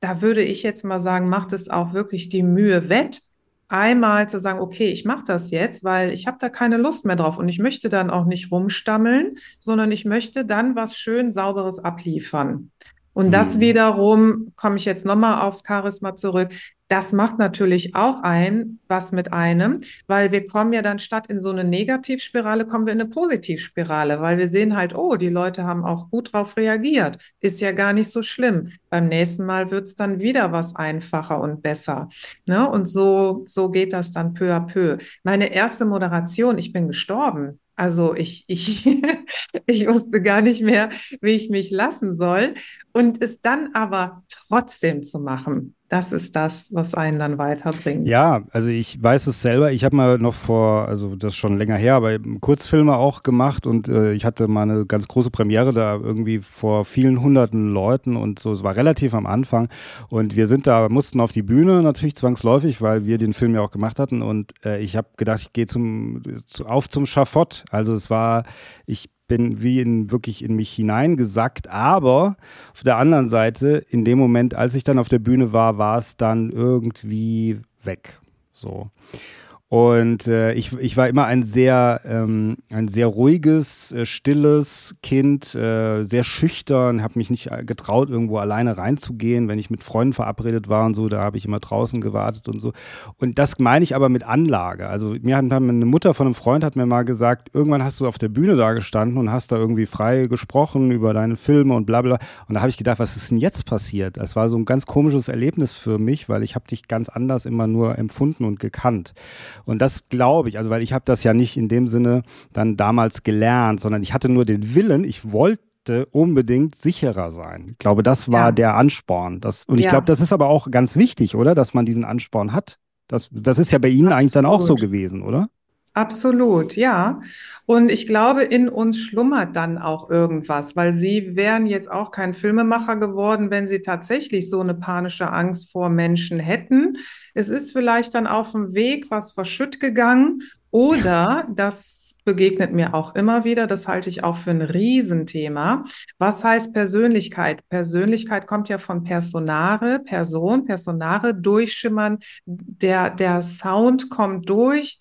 da würde ich jetzt mal sagen, macht es auch wirklich die Mühe wett, einmal zu sagen, okay, ich mache das jetzt, weil ich habe da keine Lust mehr drauf und ich möchte dann auch nicht rumstammeln, sondern ich möchte dann was schön Sauberes abliefern. Und das wiederum, komme ich jetzt nochmal aufs Charisma zurück, das macht natürlich auch was mit einem, weil wir kommen ja dann statt in so eine Negativspirale, kommen wir in eine Positivspirale, weil wir sehen halt, oh, die Leute haben auch gut drauf reagiert, ist ja gar nicht so schlimm. Beim nächsten Mal wird es dann wieder was einfacher und besser. Ne? Und so geht das dann peu à peu. Meine erste Moderation, ich bin gestorben. Also ich wusste gar nicht mehr, wie ich mich lassen soll. Und es dann aber trotzdem zu machen, das ist das, was einen dann weiterbringt. Ja, also ich weiß es selber. Ich habe mal noch also das ist schon länger her, aber Kurzfilme auch gemacht. Und ich hatte mal eine ganz große Premiere da irgendwie vor vielen hunderten Leuten. Und so, es war relativ am Anfang. Und wir mussten auf die Bühne natürlich zwangsläufig, weil wir den Film ja auch gemacht hatten. Und ich habe gedacht, ich gehe auf zum Schafott. Also ich bin wie wirklich in mich hineingesackt, aber auf der anderen Seite, in dem Moment, als ich dann auf der Bühne war, war es dann irgendwie weg, so. Und ich war immer ein sehr ruhiges, stilles Kind, sehr schüchtern, habe mich nicht getraut, irgendwo alleine reinzugehen. Wenn ich mit Freunden verabredet war und so, da habe ich immer draußen gewartet und so. Und das meine ich aber mit Anlage. Also mir hat eine Mutter von einem Freund hat mir mal gesagt, irgendwann hast du auf der Bühne da gestanden und hast da irgendwie frei gesprochen über deine Filme und bla bla. Und da habe ich gedacht, was ist denn jetzt passiert? Das war so ein ganz komisches Erlebnis für mich, weil ich habe dich ganz anders immer nur empfunden und gekannt. Und das glaube ich, also weil ich habe das ja nicht in dem Sinne dann damals gelernt, sondern ich hatte nur den Willen, ich wollte unbedingt sicherer sein. Ich glaube, das war der Ansporn. Ich glaube, das ist aber auch ganz wichtig, oder? Dass man diesen Ansporn hat. Das ist ja bei Ihnen eigentlich dann auch so gewesen, oder? Absolut, ja. Und ich glaube, in uns schlummert dann auch irgendwas, weil Sie wären jetzt auch kein Filmemacher geworden, wenn Sie tatsächlich so eine panische Angst vor Menschen hätten. Es ist vielleicht dann auf dem Weg was verschütt gegangen oder, das begegnet mir auch immer wieder, das halte ich auch für ein Riesenthema. Was heißt Persönlichkeit? Persönlichkeit kommt ja von Personare, Personare durchschimmern, der Sound kommt durch,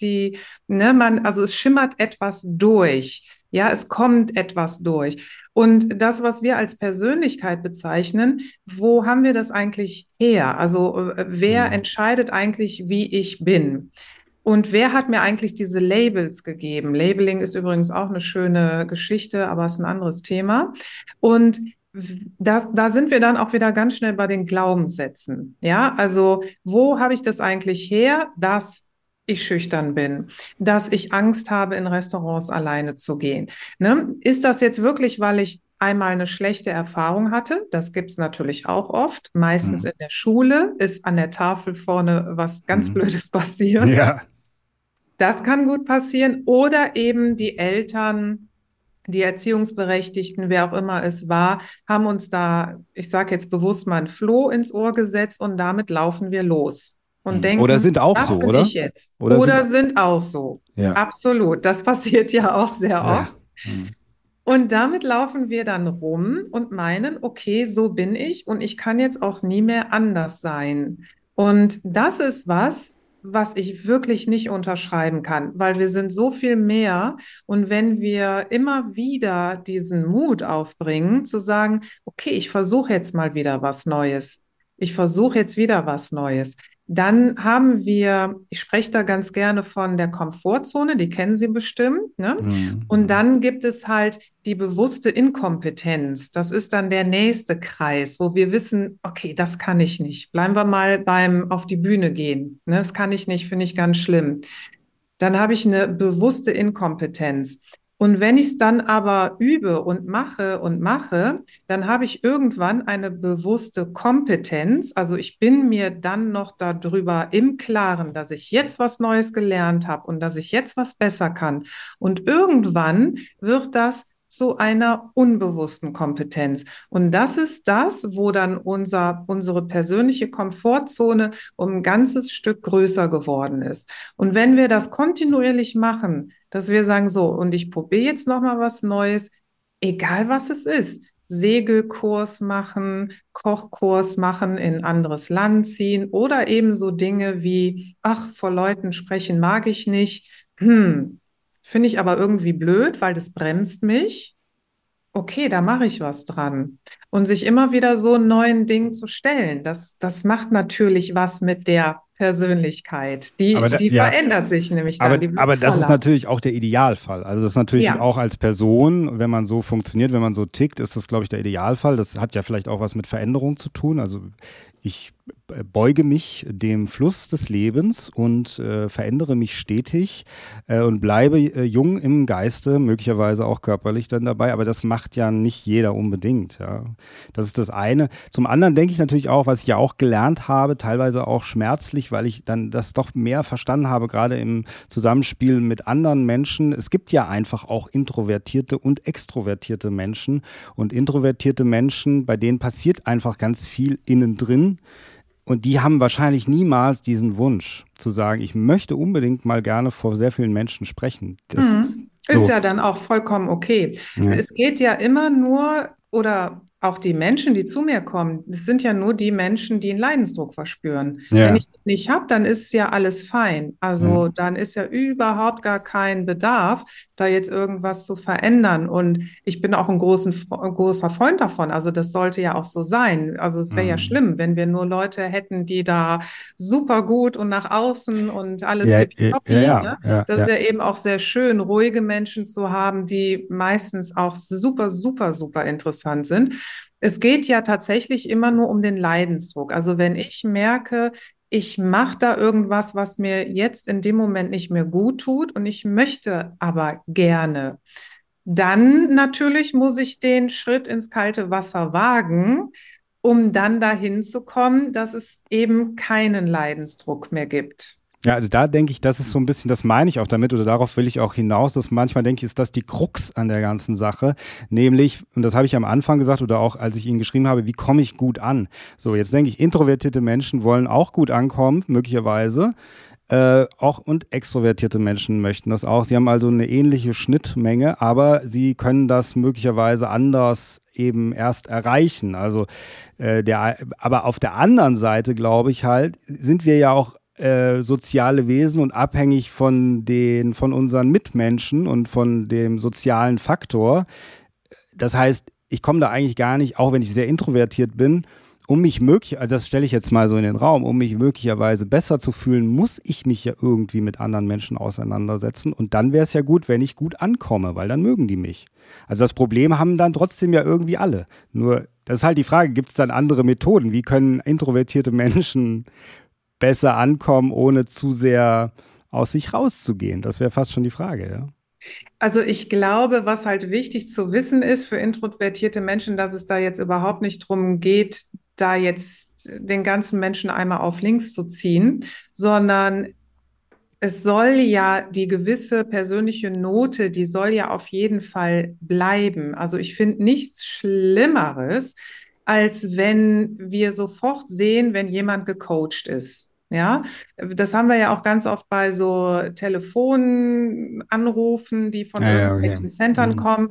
also es schimmert etwas durch. Ja, es kommt etwas durch. Und das, was wir als Persönlichkeit bezeichnen, wo haben wir das eigentlich her? Also wer entscheidet eigentlich, wie ich bin? Und wer hat mir eigentlich diese Labels gegeben? Labeling ist übrigens auch eine schöne Geschichte, aber es ist ein anderes Thema. Und da sind wir dann auch wieder ganz schnell bei den Glaubenssätzen. Ja, also wo habe ich das eigentlich her, dass ich schüchtern bin, dass ich Angst habe, in Restaurants alleine zu gehen? Ne? Ist das jetzt wirklich, weil ich einmal eine schlechte Erfahrung hatte? Das gibt es natürlich auch oft, meistens in der Schule, ist an der Tafel vorne was ganz Blödes passiert. Ja. Das kann gut passieren. Oder eben die Eltern, die Erziehungsberechtigten, wer auch immer es war, haben uns da, ich sage jetzt bewusst mal, ein Floh ins Ohr gesetzt und damit laufen wir los. Und denken, oder sind auch das so, bin oder? Ich jetzt. Oder sind auch so. Ja. Absolut. Das passiert ja auch sehr oft. Und damit laufen wir dann rum und meinen, okay, so bin ich und ich kann jetzt auch nie mehr anders sein. Und das ist was ich wirklich nicht unterschreiben kann, weil wir sind so viel mehr. Und wenn wir immer wieder diesen Mut aufbringen, zu sagen, okay, ich versuche jetzt mal wieder was Neues. ich versuche jetzt wieder was Neues. Dann haben wir, ich spreche da ganz gerne von der Komfortzone, die kennen Sie bestimmt, ne? Mhm. Und dann gibt es halt die bewusste Inkompetenz. Das ist dann der nächste Kreis, wo wir wissen, okay, das kann ich nicht. Bleiben wir mal beim auf die Bühne gehen. Ne? Das kann ich nicht, finde ich ganz schlimm. Dann habe ich eine bewusste Inkompetenz. Und wenn ich es dann aber übe und mache, dann habe ich irgendwann eine bewusste Kompetenz. Also ich bin mir dann noch darüber im Klaren, dass ich jetzt was Neues gelernt habe und dass ich jetzt was besser kann. Und irgendwann wird das zu einer unbewussten Kompetenz. Und das ist das, wo dann unsere persönliche Komfortzone um ein ganzes Stück größer geworden ist. Und wenn wir das kontinuierlich machen, dass wir sagen, so, und ich probiere jetzt nochmal was Neues, egal was es ist, Segelkurs machen, Kochkurs machen, in ein anderes Land ziehen oder eben so Dinge wie, ach, vor Leuten sprechen mag ich nicht, finde ich aber irgendwie blöd, weil das bremst mich. Okay, da mache ich was dran. Und sich immer wieder so neuen Dingen zu stellen, das macht natürlich was mit der Persönlichkeit. Die verändert sich nämlich dann. Aber das ist natürlich auch der Idealfall. Also das ist natürlich auch als Person, wenn man so funktioniert, wenn man so tickt, ist das, glaube ich, der Idealfall. Das hat ja vielleicht auch was mit Veränderung zu tun. Also ich beuge mich dem Fluss des Lebens und verändere mich stetig und bleibe jung im Geiste, möglicherweise auch körperlich dann dabei, aber das macht ja nicht jeder unbedingt. Ja. Das ist das eine. Zum anderen denke ich natürlich auch, was ich ja auch gelernt habe, teilweise auch schmerzlich, weil ich dann das doch mehr verstanden habe, gerade im Zusammenspiel mit anderen Menschen. Es gibt ja einfach auch introvertierte und extrovertierte Menschen und introvertierte Menschen, bei denen passiert einfach ganz viel innen drin. Und die haben wahrscheinlich niemals diesen Wunsch zu sagen, ich möchte unbedingt mal gerne vor sehr vielen Menschen sprechen. Das ist ja dann auch vollkommen okay. Ja. Es geht ja immer nur, oder auch die Menschen, die zu mir kommen, das sind ja nur die Menschen, die einen Leidensdruck verspüren. Ja. Wenn ich das nicht habe, dann ist ja alles fein. Also dann ist ja überhaupt gar kein Bedarf, da jetzt irgendwas zu verändern. Und ich bin auch ein großer Freund davon. Also das sollte ja auch so sein. Also es wäre ja schlimm, wenn wir nur Leute hätten, die da super gut und nach außen und alles tippitoppi. Das ist ja eben auch sehr schön, ruhige Menschen zu haben, die meistens auch super, super, super interessant sind. Es geht ja tatsächlich immer nur um den Leidensdruck. Also wenn ich merke, ich mache da irgendwas, was mir jetzt in dem Moment nicht mehr gut tut und ich möchte aber gerne, dann natürlich muss ich den Schritt ins kalte Wasser wagen, um dann dahin zu kommen, dass es eben keinen Leidensdruck mehr gibt. Ja, also da denke ich, das ist so ein bisschen, das meine ich auch damit oder darauf will ich auch hinaus, dass manchmal denke ich, ist das die Krux an der ganzen Sache, nämlich, und das habe ich am Anfang gesagt oder auch als ich Ihnen geschrieben habe, wie komme ich gut an? So, jetzt denke ich, introvertierte Menschen wollen auch gut ankommen, möglicherweise, auch und extrovertierte Menschen möchten das auch. Sie haben also eine ähnliche Schnittmenge, aber sie können das möglicherweise anders eben erst erreichen. Also, aber auf der anderen Seite, glaube ich halt, sind wir ja auch soziale Wesen und abhängig von unseren Mitmenschen und von dem sozialen Faktor. Das heißt, ich komme da eigentlich gar nicht, auch wenn ich sehr introvertiert bin, das stelle ich jetzt mal so in den Raum, um mich möglicherweise besser zu fühlen, muss ich mich ja irgendwie mit anderen Menschen auseinandersetzen. Und dann wäre es ja gut, wenn ich gut ankomme, weil dann mögen die mich. Also das Problem haben dann trotzdem ja irgendwie alle. Nur, das ist halt die Frage, gibt es dann andere Methoden? Wie können introvertierte Menschen besser ankommen, ohne zu sehr aus sich rauszugehen? Das wäre fast schon die Frage, ja? Also ich glaube, was halt wichtig zu wissen ist für introvertierte Menschen, dass es da jetzt überhaupt nicht drum geht, da jetzt den ganzen Menschen einmal auf links zu ziehen, sondern es soll ja die gewisse persönliche Note, die soll ja auf jeden Fall bleiben. Also ich finde nichts Schlimmeres, als wenn wir sofort sehen, wenn jemand gecoacht ist. Ja, das haben wir ja auch ganz oft bei so Telefonanrufen, die von irgendwelchen Centern kommen,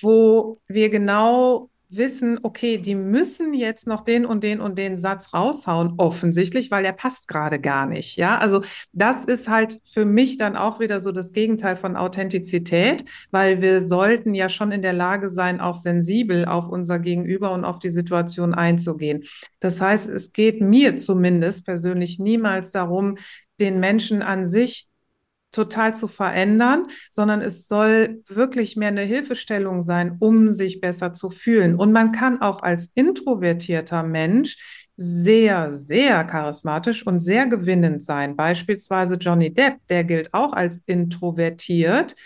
wo wir genau wissen, okay, die müssen jetzt noch den und den und den Satz raushauen, offensichtlich, weil der passt gerade gar nicht. Ja, also das ist halt für mich dann auch wieder so das Gegenteil von Authentizität, weil wir sollten ja schon in der Lage sein, auch sensibel auf unser Gegenüber und auf die Situation einzugehen. Das heißt, es geht mir zumindest persönlich niemals darum, den Menschen an sich total zu verändern, sondern es soll wirklich mehr eine Hilfestellung sein, um sich besser zu fühlen. Und man kann auch als introvertierter Mensch sehr, sehr charismatisch und sehr gewinnend sein. Beispielsweise Johnny Depp, der gilt auch als introvertiert.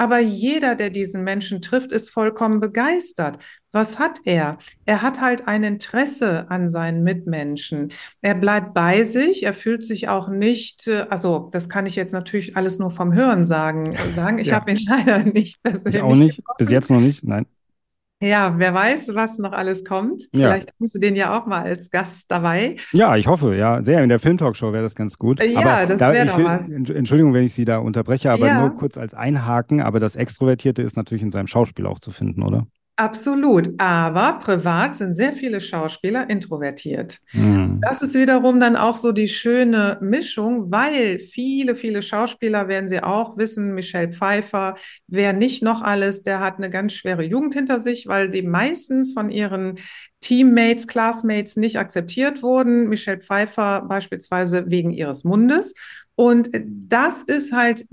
Aber jeder, der diesen Menschen trifft, ist vollkommen begeistert. Was hat er? Er hat halt ein Interesse an seinen Mitmenschen. Er bleibt bei sich, er fühlt sich auch nicht, also das kann ich jetzt natürlich alles nur vom Hören sagen. Ich habe ihn leider nicht persönlich. Ich auch nicht, getroffen. Bis jetzt noch nicht, nein. Ja, wer weiß, was noch alles kommt. Ja. Vielleicht haben Sie den ja auch mal als Gast dabei. Ja, ich hoffe, ja. Sehr, in der Film-Talkshow wäre das ganz gut. Ja, aber das wäre doch was. Entschuldigung, wenn ich Sie da unterbreche, aber nur kurz als Einhaken. Aber das Extrovertierte ist natürlich in seinem Schauspiel auch zu finden, oder? Absolut, aber privat sind sehr viele Schauspieler introvertiert. Das ist wiederum dann auch so die schöne Mischung, weil viele, viele Schauspieler, werden Sie auch wissen, Michelle Pfeiffer, wer nicht noch alles, der hat eine ganz schwere Jugend hinter sich, weil die meistens von ihren Teammates, Classmates nicht akzeptiert wurden. Michelle Pfeiffer beispielsweise wegen ihres Mundes. Und das ist halt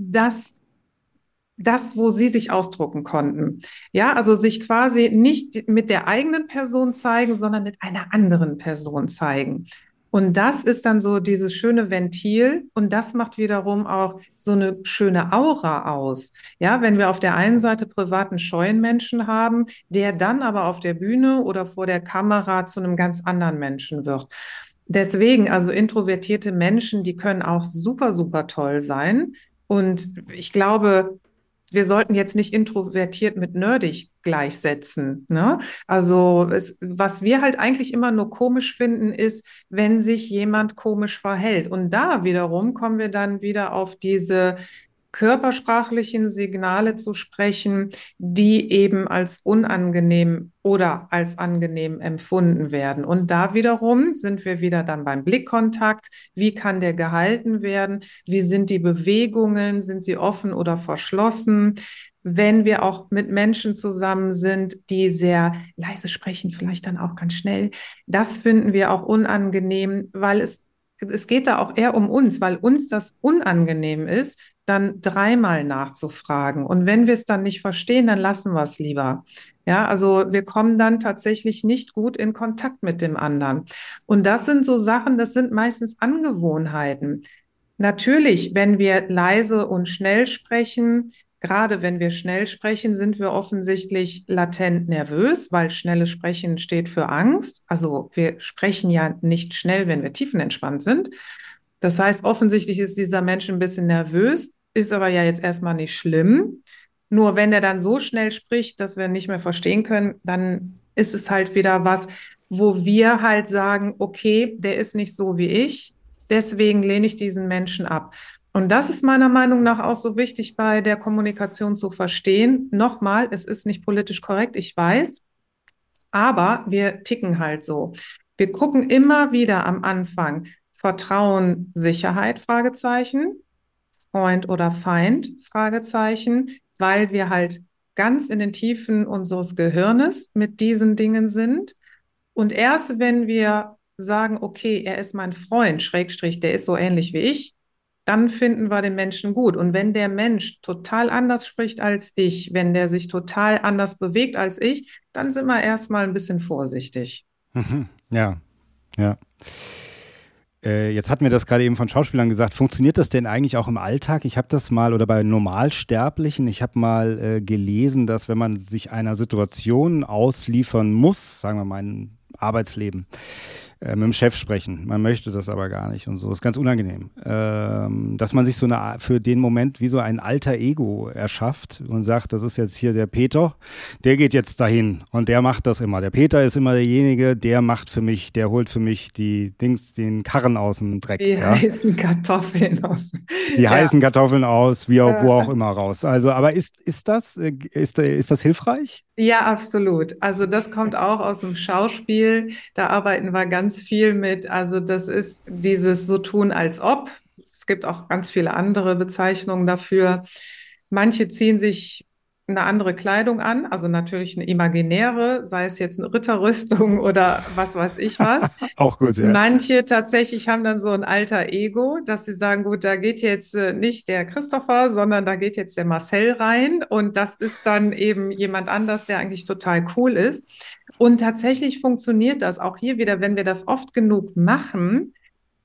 das, wo sie sich ausdrucken konnten. Ja, also sich quasi nicht mit der eigenen Person zeigen, sondern mit einer anderen Person zeigen. Und das ist dann so dieses schöne Ventil und das macht wiederum auch so eine schöne Aura aus. Ja, wenn wir auf der einen Seite privaten scheuen Menschen haben, der dann aber auf der Bühne oder vor der Kamera zu einem ganz anderen Menschen wird. Deswegen, also introvertierte Menschen, die können auch super, super toll sein. Und ich glaube, wir sollten jetzt nicht introvertiert mit nerdig gleichsetzen. Ne? Also was wir halt eigentlich immer nur komisch finden, ist, wenn sich jemand komisch verhält. Und da wiederum kommen wir dann wieder auf diese körpersprachlichen Signale zu sprechen, die eben als unangenehm oder als angenehm empfunden werden. Und da wiederum sind wir wieder dann beim Blickkontakt. Wie kann der gehalten werden? Wie sind die Bewegungen? Sind sie offen oder verschlossen? Wenn wir auch mit Menschen zusammen sind, die sehr leise sprechen, vielleicht dann auch ganz schnell, das finden wir auch unangenehm, weil es geht da auch eher um uns, weil uns das unangenehm ist, dann dreimal nachzufragen. Und wenn wir es dann nicht verstehen, dann lassen wir es lieber. Ja, also wir kommen dann tatsächlich nicht gut in Kontakt mit dem anderen. Und das sind so Sachen, das sind meistens Angewohnheiten. Natürlich, wenn wir leise und schnell sprechen, gerade wenn wir schnell sprechen, sind wir offensichtlich latent nervös, weil schnelles Sprechen steht für Angst. Also wir sprechen ja nicht schnell, wenn wir tiefenentspannt sind. Das heißt, offensichtlich ist dieser Mensch ein bisschen nervös, ist aber ja jetzt erstmal nicht schlimm. Nur wenn er dann so schnell spricht, dass wir nicht mehr verstehen können, dann ist es halt wieder was, wo wir halt sagen, okay, der ist nicht so wie ich, deswegen lehne ich diesen Menschen ab. Und das ist meiner Meinung nach auch so wichtig bei der Kommunikation zu verstehen. Nochmal, es ist nicht politisch korrekt, ich weiß, aber wir ticken halt so. Wir gucken immer wieder am Anfang, Vertrauen, Sicherheit, Fragezeichen, Freund oder Feind, Fragezeichen, weil wir halt ganz in den Tiefen unseres Gehirnes mit diesen Dingen sind. Und erst wenn wir sagen, okay, er ist mein Freund, Schrägstrich, der ist so ähnlich wie ich, dann finden wir den Menschen gut. Und wenn der Mensch total anders spricht als ich, wenn der sich total anders bewegt als ich, dann sind wir erstmal ein bisschen vorsichtig. Ja, ja. Jetzt hatten wir das gerade eben von Schauspielern gesagt. Funktioniert das denn eigentlich auch im Alltag? Ich habe das mal, oder bei Normalsterblichen, ich habe mal gelesen, dass wenn man sich einer Situation ausliefern muss, sagen wir mal im Arbeitsleben, mit dem Chef sprechen, man möchte das aber gar nicht und so, ist ganz unangenehm, dass man sich so eine, für den Moment wie so ein alter Ego erschafft und sagt, das ist jetzt hier der Peter, der geht jetzt dahin und der macht das immer. Der Peter ist immer derjenige, der macht für mich, der holt für mich die Dings, den Karren aus dem Dreck. Die heißen Kartoffeln aus. Die heißen Kartoffeln aus, wie auch, wo auch immer raus. Also, aber ist das hilfreich? Ja, absolut. Also das kommt auch aus dem Schauspiel. Da arbeiten wir ganz viel mit. Also das ist dieses so tun als ob. Es gibt auch ganz viele andere Bezeichnungen dafür. Manche ziehen sich eine andere Kleidung an, also natürlich eine imaginäre, sei es jetzt eine Ritterrüstung oder was weiß ich was. Auch gut, ja. Manche tatsächlich haben dann so ein alter Ego, dass sie sagen, gut, da geht jetzt nicht der Christopher, sondern da geht jetzt der Marcel rein und das ist dann eben jemand anders, der eigentlich total cool ist. Und tatsächlich funktioniert das auch hier wieder, wenn wir das oft genug machen.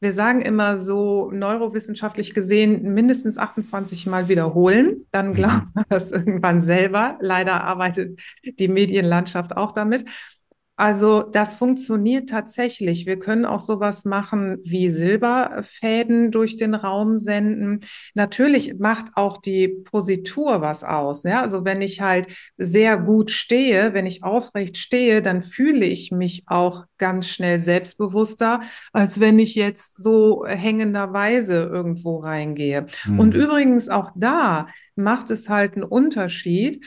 Wir sagen immer so neurowissenschaftlich gesehen mindestens 28 Mal wiederholen, dann glaubt man das irgendwann selber. Leider arbeitet die Medienlandschaft auch damit. Also das funktioniert tatsächlich. Wir können auch sowas machen wie Silberfäden durch den Raum senden. Natürlich macht auch die Positur was aus. Ja? Also wenn ich halt sehr gut stehe, wenn ich aufrecht stehe, dann fühle ich mich auch ganz schnell selbstbewusster, als wenn ich jetzt so hängenderweise irgendwo reingehe. Mhm. Und übrigens auch da macht es halt einen Unterschied,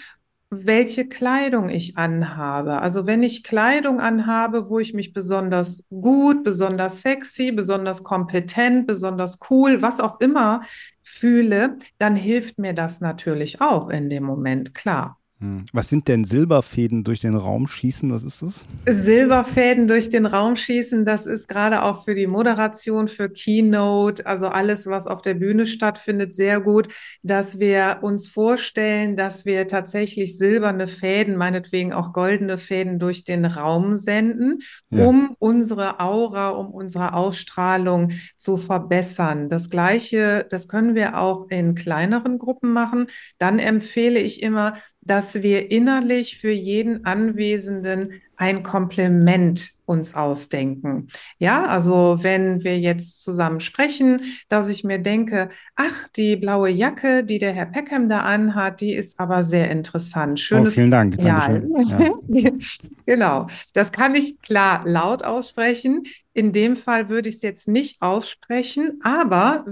welche Kleidung ich anhabe. Also wenn ich Kleidung anhabe, wo ich mich besonders gut, besonders sexy, besonders kompetent, besonders cool, was auch immer fühle, dann hilft mir das natürlich auch in dem Moment, klar. Was sind denn Silberfäden durch den Raum schießen? Was ist das? Silberfäden durch den Raum schießen, das ist gerade auch für die Moderation, für Keynote, also alles, was auf der Bühne stattfindet, sehr gut, dass wir uns vorstellen, dass wir tatsächlich silberne Fäden, meinetwegen auch goldene Fäden durch den Raum senden, um unsere Aura, um unsere Ausstrahlung zu verbessern. Das Gleiche, das können wir auch in kleineren Gruppen machen. Dann empfehle ich immer, dass wir innerlich für jeden Anwesenden ein Kompliment uns ausdenken. Ja, also wenn wir jetzt zusammen sprechen, dass ich mir denke, ach, die blaue Jacke, die der Herr Peckham da anhat, die ist aber sehr interessant. Schönes vielen Dank. Ja. Genau, das kann ich klar laut aussprechen. In dem Fall würde ich es jetzt nicht aussprechen, aber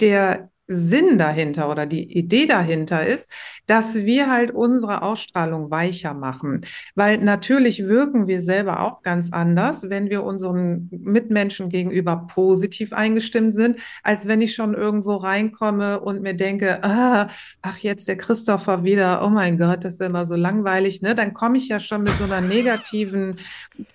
der Sinn dahinter oder die Idee dahinter ist, dass wir halt unsere Ausstrahlung weicher machen. Weil natürlich wirken wir selber auch ganz anders, wenn wir unseren Mitmenschen gegenüber positiv eingestimmt sind, als wenn ich schon irgendwo reinkomme und mir denke, ach jetzt der Christopher wieder, oh mein Gott, das ist immer so langweilig, ne? Dann komme ich ja schon mit so einer negativen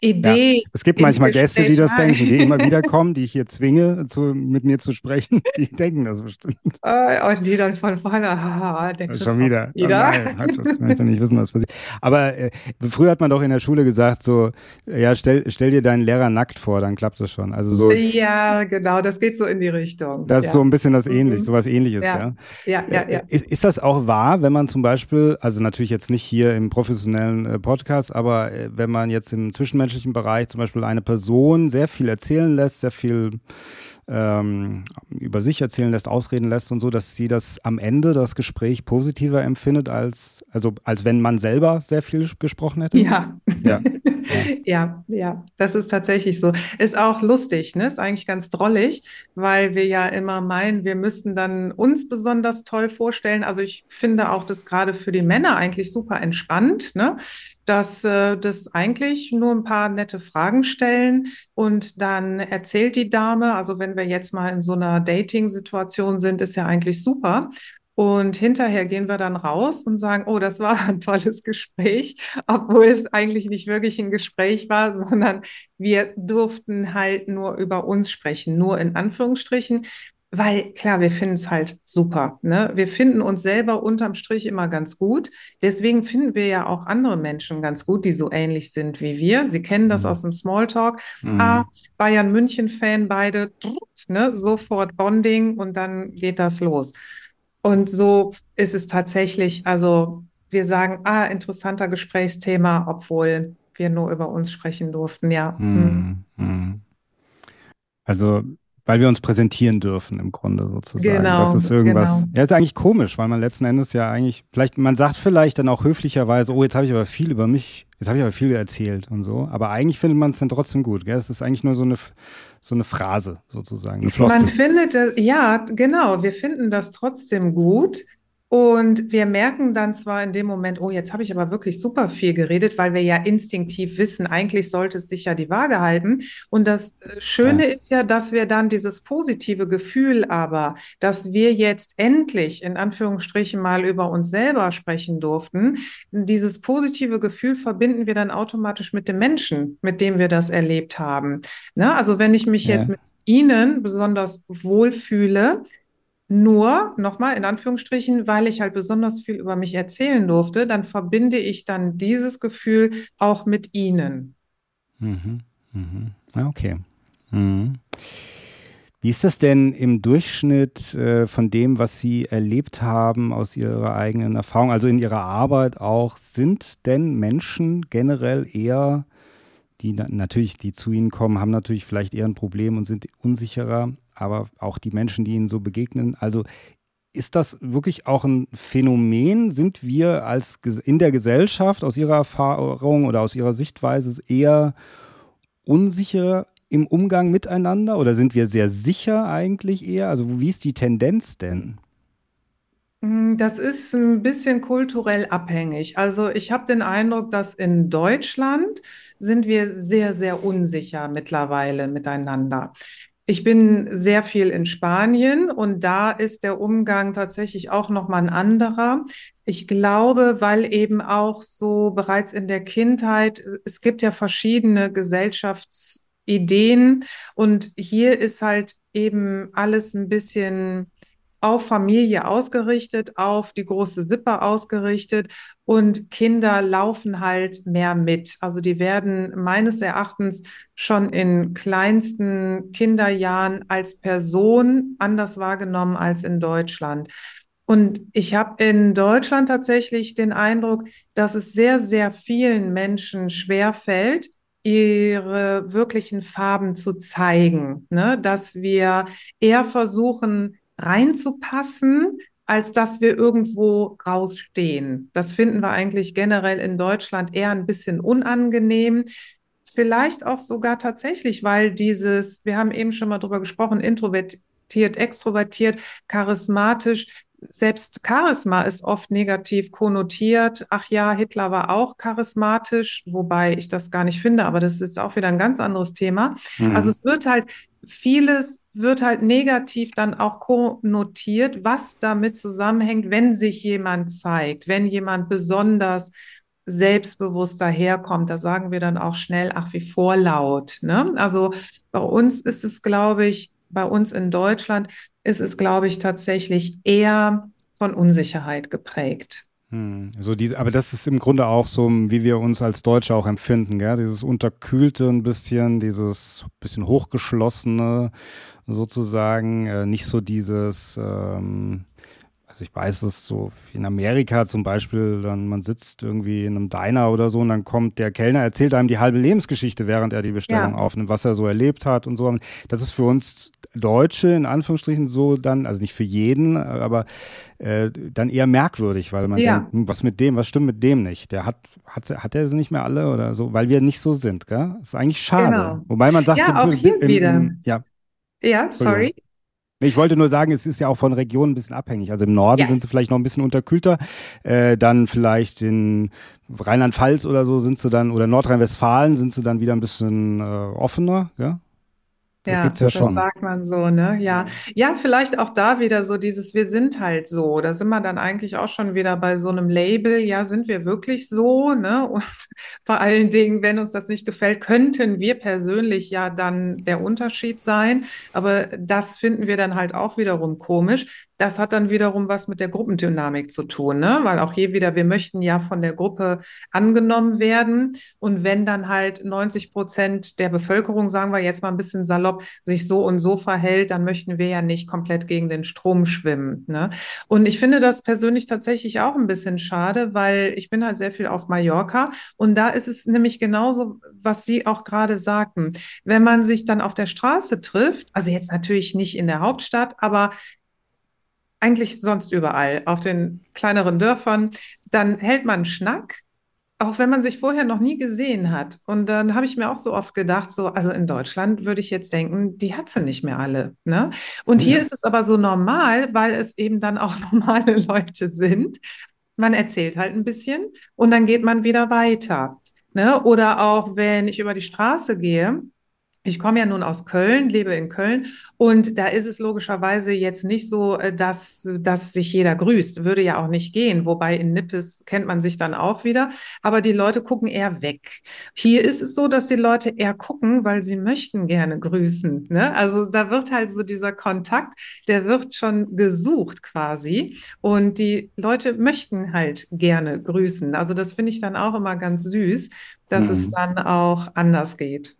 Idee. Ja, es gibt manchmal Gäste, die das denken, die immer wieder kommen, die ich hier zwinge, mit mir zu sprechen, die denken das bestimmt. Und die dann von vorne, der Christoph wieder. Oh nein, das kann ich doch nicht wissen, was passiert. Aber früher hat man doch in der Schule gesagt, so, ja, stell dir deinen Lehrer nackt vor, dann klappt das schon. Also so, ja, genau, das geht so in die Richtung. Das ist so ein bisschen das ähnlich, sowas ähnliches, ja. Ist das auch wahr, wenn man zum Beispiel, also natürlich jetzt nicht hier im professionellen Podcast, aber wenn man jetzt im zwischenmenschlichen Bereich zum Beispiel eine Person sehr viel erzählen lässt, sehr viel über sich erzählen lässt, ausreden lässt und so, dass sie das am Ende, das Gespräch positiver empfindet, als wenn man selber sehr viel gesprochen hätte? Ja, das ist tatsächlich so. Ist auch lustig, ne? Ist eigentlich ganz drollig, weil wir ja immer meinen, wir müssten dann uns besonders toll vorstellen. Also ich finde auch das gerade für die Männer eigentlich super entspannt, ne? Dass das eigentlich nur ein paar nette Fragen stellen und dann erzählt die Dame, also wenn wir jetzt mal in so einer Dating-Situation sind, ist ja eigentlich super. Und hinterher gehen wir dann raus und sagen, oh, das war ein tolles Gespräch, obwohl es eigentlich nicht wirklich ein Gespräch war, sondern wir durften halt nur über uns sprechen, nur in Anführungsstrichen. Weil, klar, wir finden es halt super, ne? Wir finden uns selber unterm Strich immer ganz gut. Deswegen finden wir ja auch andere Menschen ganz gut, die so ähnlich sind wie wir. Sie kennen das aus dem Smalltalk. Bayern-München-Fan, beide, ne? Sofort Bonding und dann geht das los. Und so ist es tatsächlich, also wir sagen, interessanter Gesprächsthema, obwohl wir nur über uns sprechen durften, ja. Also weil wir uns präsentieren dürfen im Grunde sozusagen. Genau, das ist irgendwas. Genau. Ja, ist eigentlich komisch, weil man letzten Endes ja eigentlich, vielleicht, man sagt vielleicht dann auch höflicherweise, oh, jetzt habe ich aber viel über mich, jetzt habe ich aber viel erzählt und so. Aber eigentlich findet man es dann trotzdem gut, gell? Es ist eigentlich nur so eine Phrase sozusagen. Eine Floskel. Man findet, ja, genau, wir finden das trotzdem gut. Und wir merken dann zwar in dem Moment, oh, jetzt habe ich aber wirklich super viel geredet, weil wir ja instinktiv wissen, eigentlich sollte es sich ja die Waage halten. Und das Schöne ist ja, dass wir dann dieses positive Gefühl aber, dass wir jetzt endlich in Anführungsstrichen mal über uns selber sprechen durften, dieses positive Gefühl verbinden wir dann automatisch mit dem Menschen, mit dem wir das erlebt haben. Na, also wenn ich mich jetzt mit Ihnen besonders wohlfühle, nur, nochmal in Anführungsstrichen, weil ich halt besonders viel über mich erzählen durfte, dann verbinde ich dann dieses Gefühl auch mit Ihnen. Mhm, okay. Mhm. Wie ist das denn im Durchschnitt von dem, was Sie erlebt haben aus Ihrer eigenen Erfahrung, also in Ihrer Arbeit auch, sind denn Menschen generell eher, die natürlich, die zu Ihnen kommen, haben natürlich vielleicht eher ein Problem und sind unsicherer, aber auch die Menschen, die Ihnen so begegnen. Also ist das wirklich auch ein Phänomen? Sind wir als in der Gesellschaft aus Ihrer Erfahrung oder aus Ihrer Sichtweise eher unsicher im Umgang miteinander oder sind wir sehr sicher eigentlich eher? Also wie ist die Tendenz denn? Das ist ein bisschen kulturell abhängig. Also ich habe den Eindruck, dass in Deutschland sind wir sehr, sehr unsicher mittlerweile miteinander. Ich bin sehr viel in Spanien und da ist der Umgang tatsächlich auch nochmal ein anderer. Ich glaube, weil eben auch so bereits in der Kindheit, es gibt ja verschiedene Gesellschaftsideen und hier ist halt eben alles ein bisschen auf Familie ausgerichtet, auf die große Sippe ausgerichtet und Kinder laufen halt mehr mit. Also die werden meines Erachtens schon in kleinsten Kinderjahren als Person anders wahrgenommen als in Deutschland. Und ich habe in Deutschland tatsächlich den Eindruck, dass es sehr, sehr vielen Menschen schwerfällt, ihre wirklichen Farben zu zeigen, ne? Dass wir eher versuchen, reinzupassen, als dass wir irgendwo rausstehen. Das finden wir eigentlich generell in Deutschland eher ein bisschen unangenehm. Vielleicht auch sogar tatsächlich, weil dieses, wir haben eben schon mal drüber gesprochen, introvertiert, extrovertiert, charismatisch. Selbst Charisma ist oft negativ konnotiert. Ach ja, Hitler war auch charismatisch, wobei ich das gar nicht finde, aber das ist auch wieder ein ganz anderes Thema. Mhm. Also es wird halt, vieles wird halt negativ dann auch konnotiert, was damit zusammenhängt, wenn sich jemand zeigt, wenn jemand besonders selbstbewusst daherkommt. Da sagen wir dann auch schnell, ach wie vorlaut, ne? Also bei uns ist es, glaube ich, bei uns in Deutschland ist es, glaube ich, tatsächlich eher von Unsicherheit geprägt. Also diese, aber das ist im Grunde auch so, wie wir uns als Deutsche auch empfinden, gell? Dieses Unterkühlte ein bisschen, dieses bisschen Hochgeschlossene sozusagen, nicht so dieses, also ich weiß es so in Amerika zum Beispiel, dann man sitzt irgendwie in einem Diner oder so und dann kommt der Kellner, erzählt einem die halbe Lebensgeschichte, während er die Bestellung aufnimmt, was er so erlebt hat und so. Das ist für uns Deutsche in Anführungsstrichen so dann, also nicht für jeden, aber dann eher merkwürdig, weil man denkt, was mit dem, was stimmt mit dem nicht? Der hat er sie nicht mehr alle oder so, weil wir nicht so sind, gell? Das ist eigentlich schade. Genau. Wobei man sagt, ja, auch hier wieder. Ja, sorry. Ich wollte nur sagen, es ist ja auch von Regionen ein bisschen abhängig. Also im Norden sind sie vielleicht noch ein bisschen unterkühlter. Dann vielleicht in Rheinland-Pfalz oder so sind sie dann, oder Nordrhein-Westfalen sind sie dann wieder ein bisschen offener, ja? Das gibt's ja schon. Das sagt man so, ne? Ja. Ja, vielleicht auch da wieder so dieses, wir sind halt so. Da sind wir dann eigentlich auch schon wieder bei so einem Label. Ja, sind wir wirklich so, ne? Und vor allen Dingen, wenn uns das nicht gefällt, könnten wir persönlich ja dann der Unterschied sein. Aber das finden wir dann halt auch wiederum komisch. Das hat dann wiederum was mit der Gruppendynamik zu tun, ne? Weil auch hier wieder, wir möchten ja von der Gruppe angenommen werden. Und wenn dann halt 90% der Bevölkerung, sagen wir jetzt mal ein bisschen salopp, sich so und so verhält, dann möchten wir ja nicht komplett gegen den Strom schwimmen, ne? Und ich finde das persönlich tatsächlich auch ein bisschen schade, weil ich bin halt sehr viel auf Mallorca. Und da ist es nämlich genauso, was Sie auch gerade sagten. Wenn man sich dann auf der Straße trifft, also jetzt natürlich nicht in der Hauptstadt, aber eigentlich sonst überall, auf den kleineren Dörfern, dann hält man einen Schnack Auch wenn man sich vorher noch nie gesehen hat. Und dann habe ich mir auch so oft gedacht, so, also in Deutschland würde ich jetzt denken, die hat sie nicht mehr alle. Ne? Und hier ist es aber so normal, weil es eben dann auch normale Leute sind. Man erzählt halt ein bisschen und dann geht man wieder weiter. Ne? Oder auch, wenn ich über die Straße gehe, ich komme ja nun aus Köln, lebe in Köln und da ist es logischerweise jetzt nicht so, dass sich jeder grüßt, würde ja auch nicht gehen, wobei in Nippes kennt man sich dann auch wieder, aber die Leute gucken eher weg. Hier ist es so, dass die Leute eher gucken, weil sie möchten gerne grüßen, ne? Also da wird halt so dieser Kontakt, der wird schon gesucht quasi und die Leute möchten halt gerne grüßen. Also das finde ich dann auch immer ganz süß, dass es dann auch anders geht.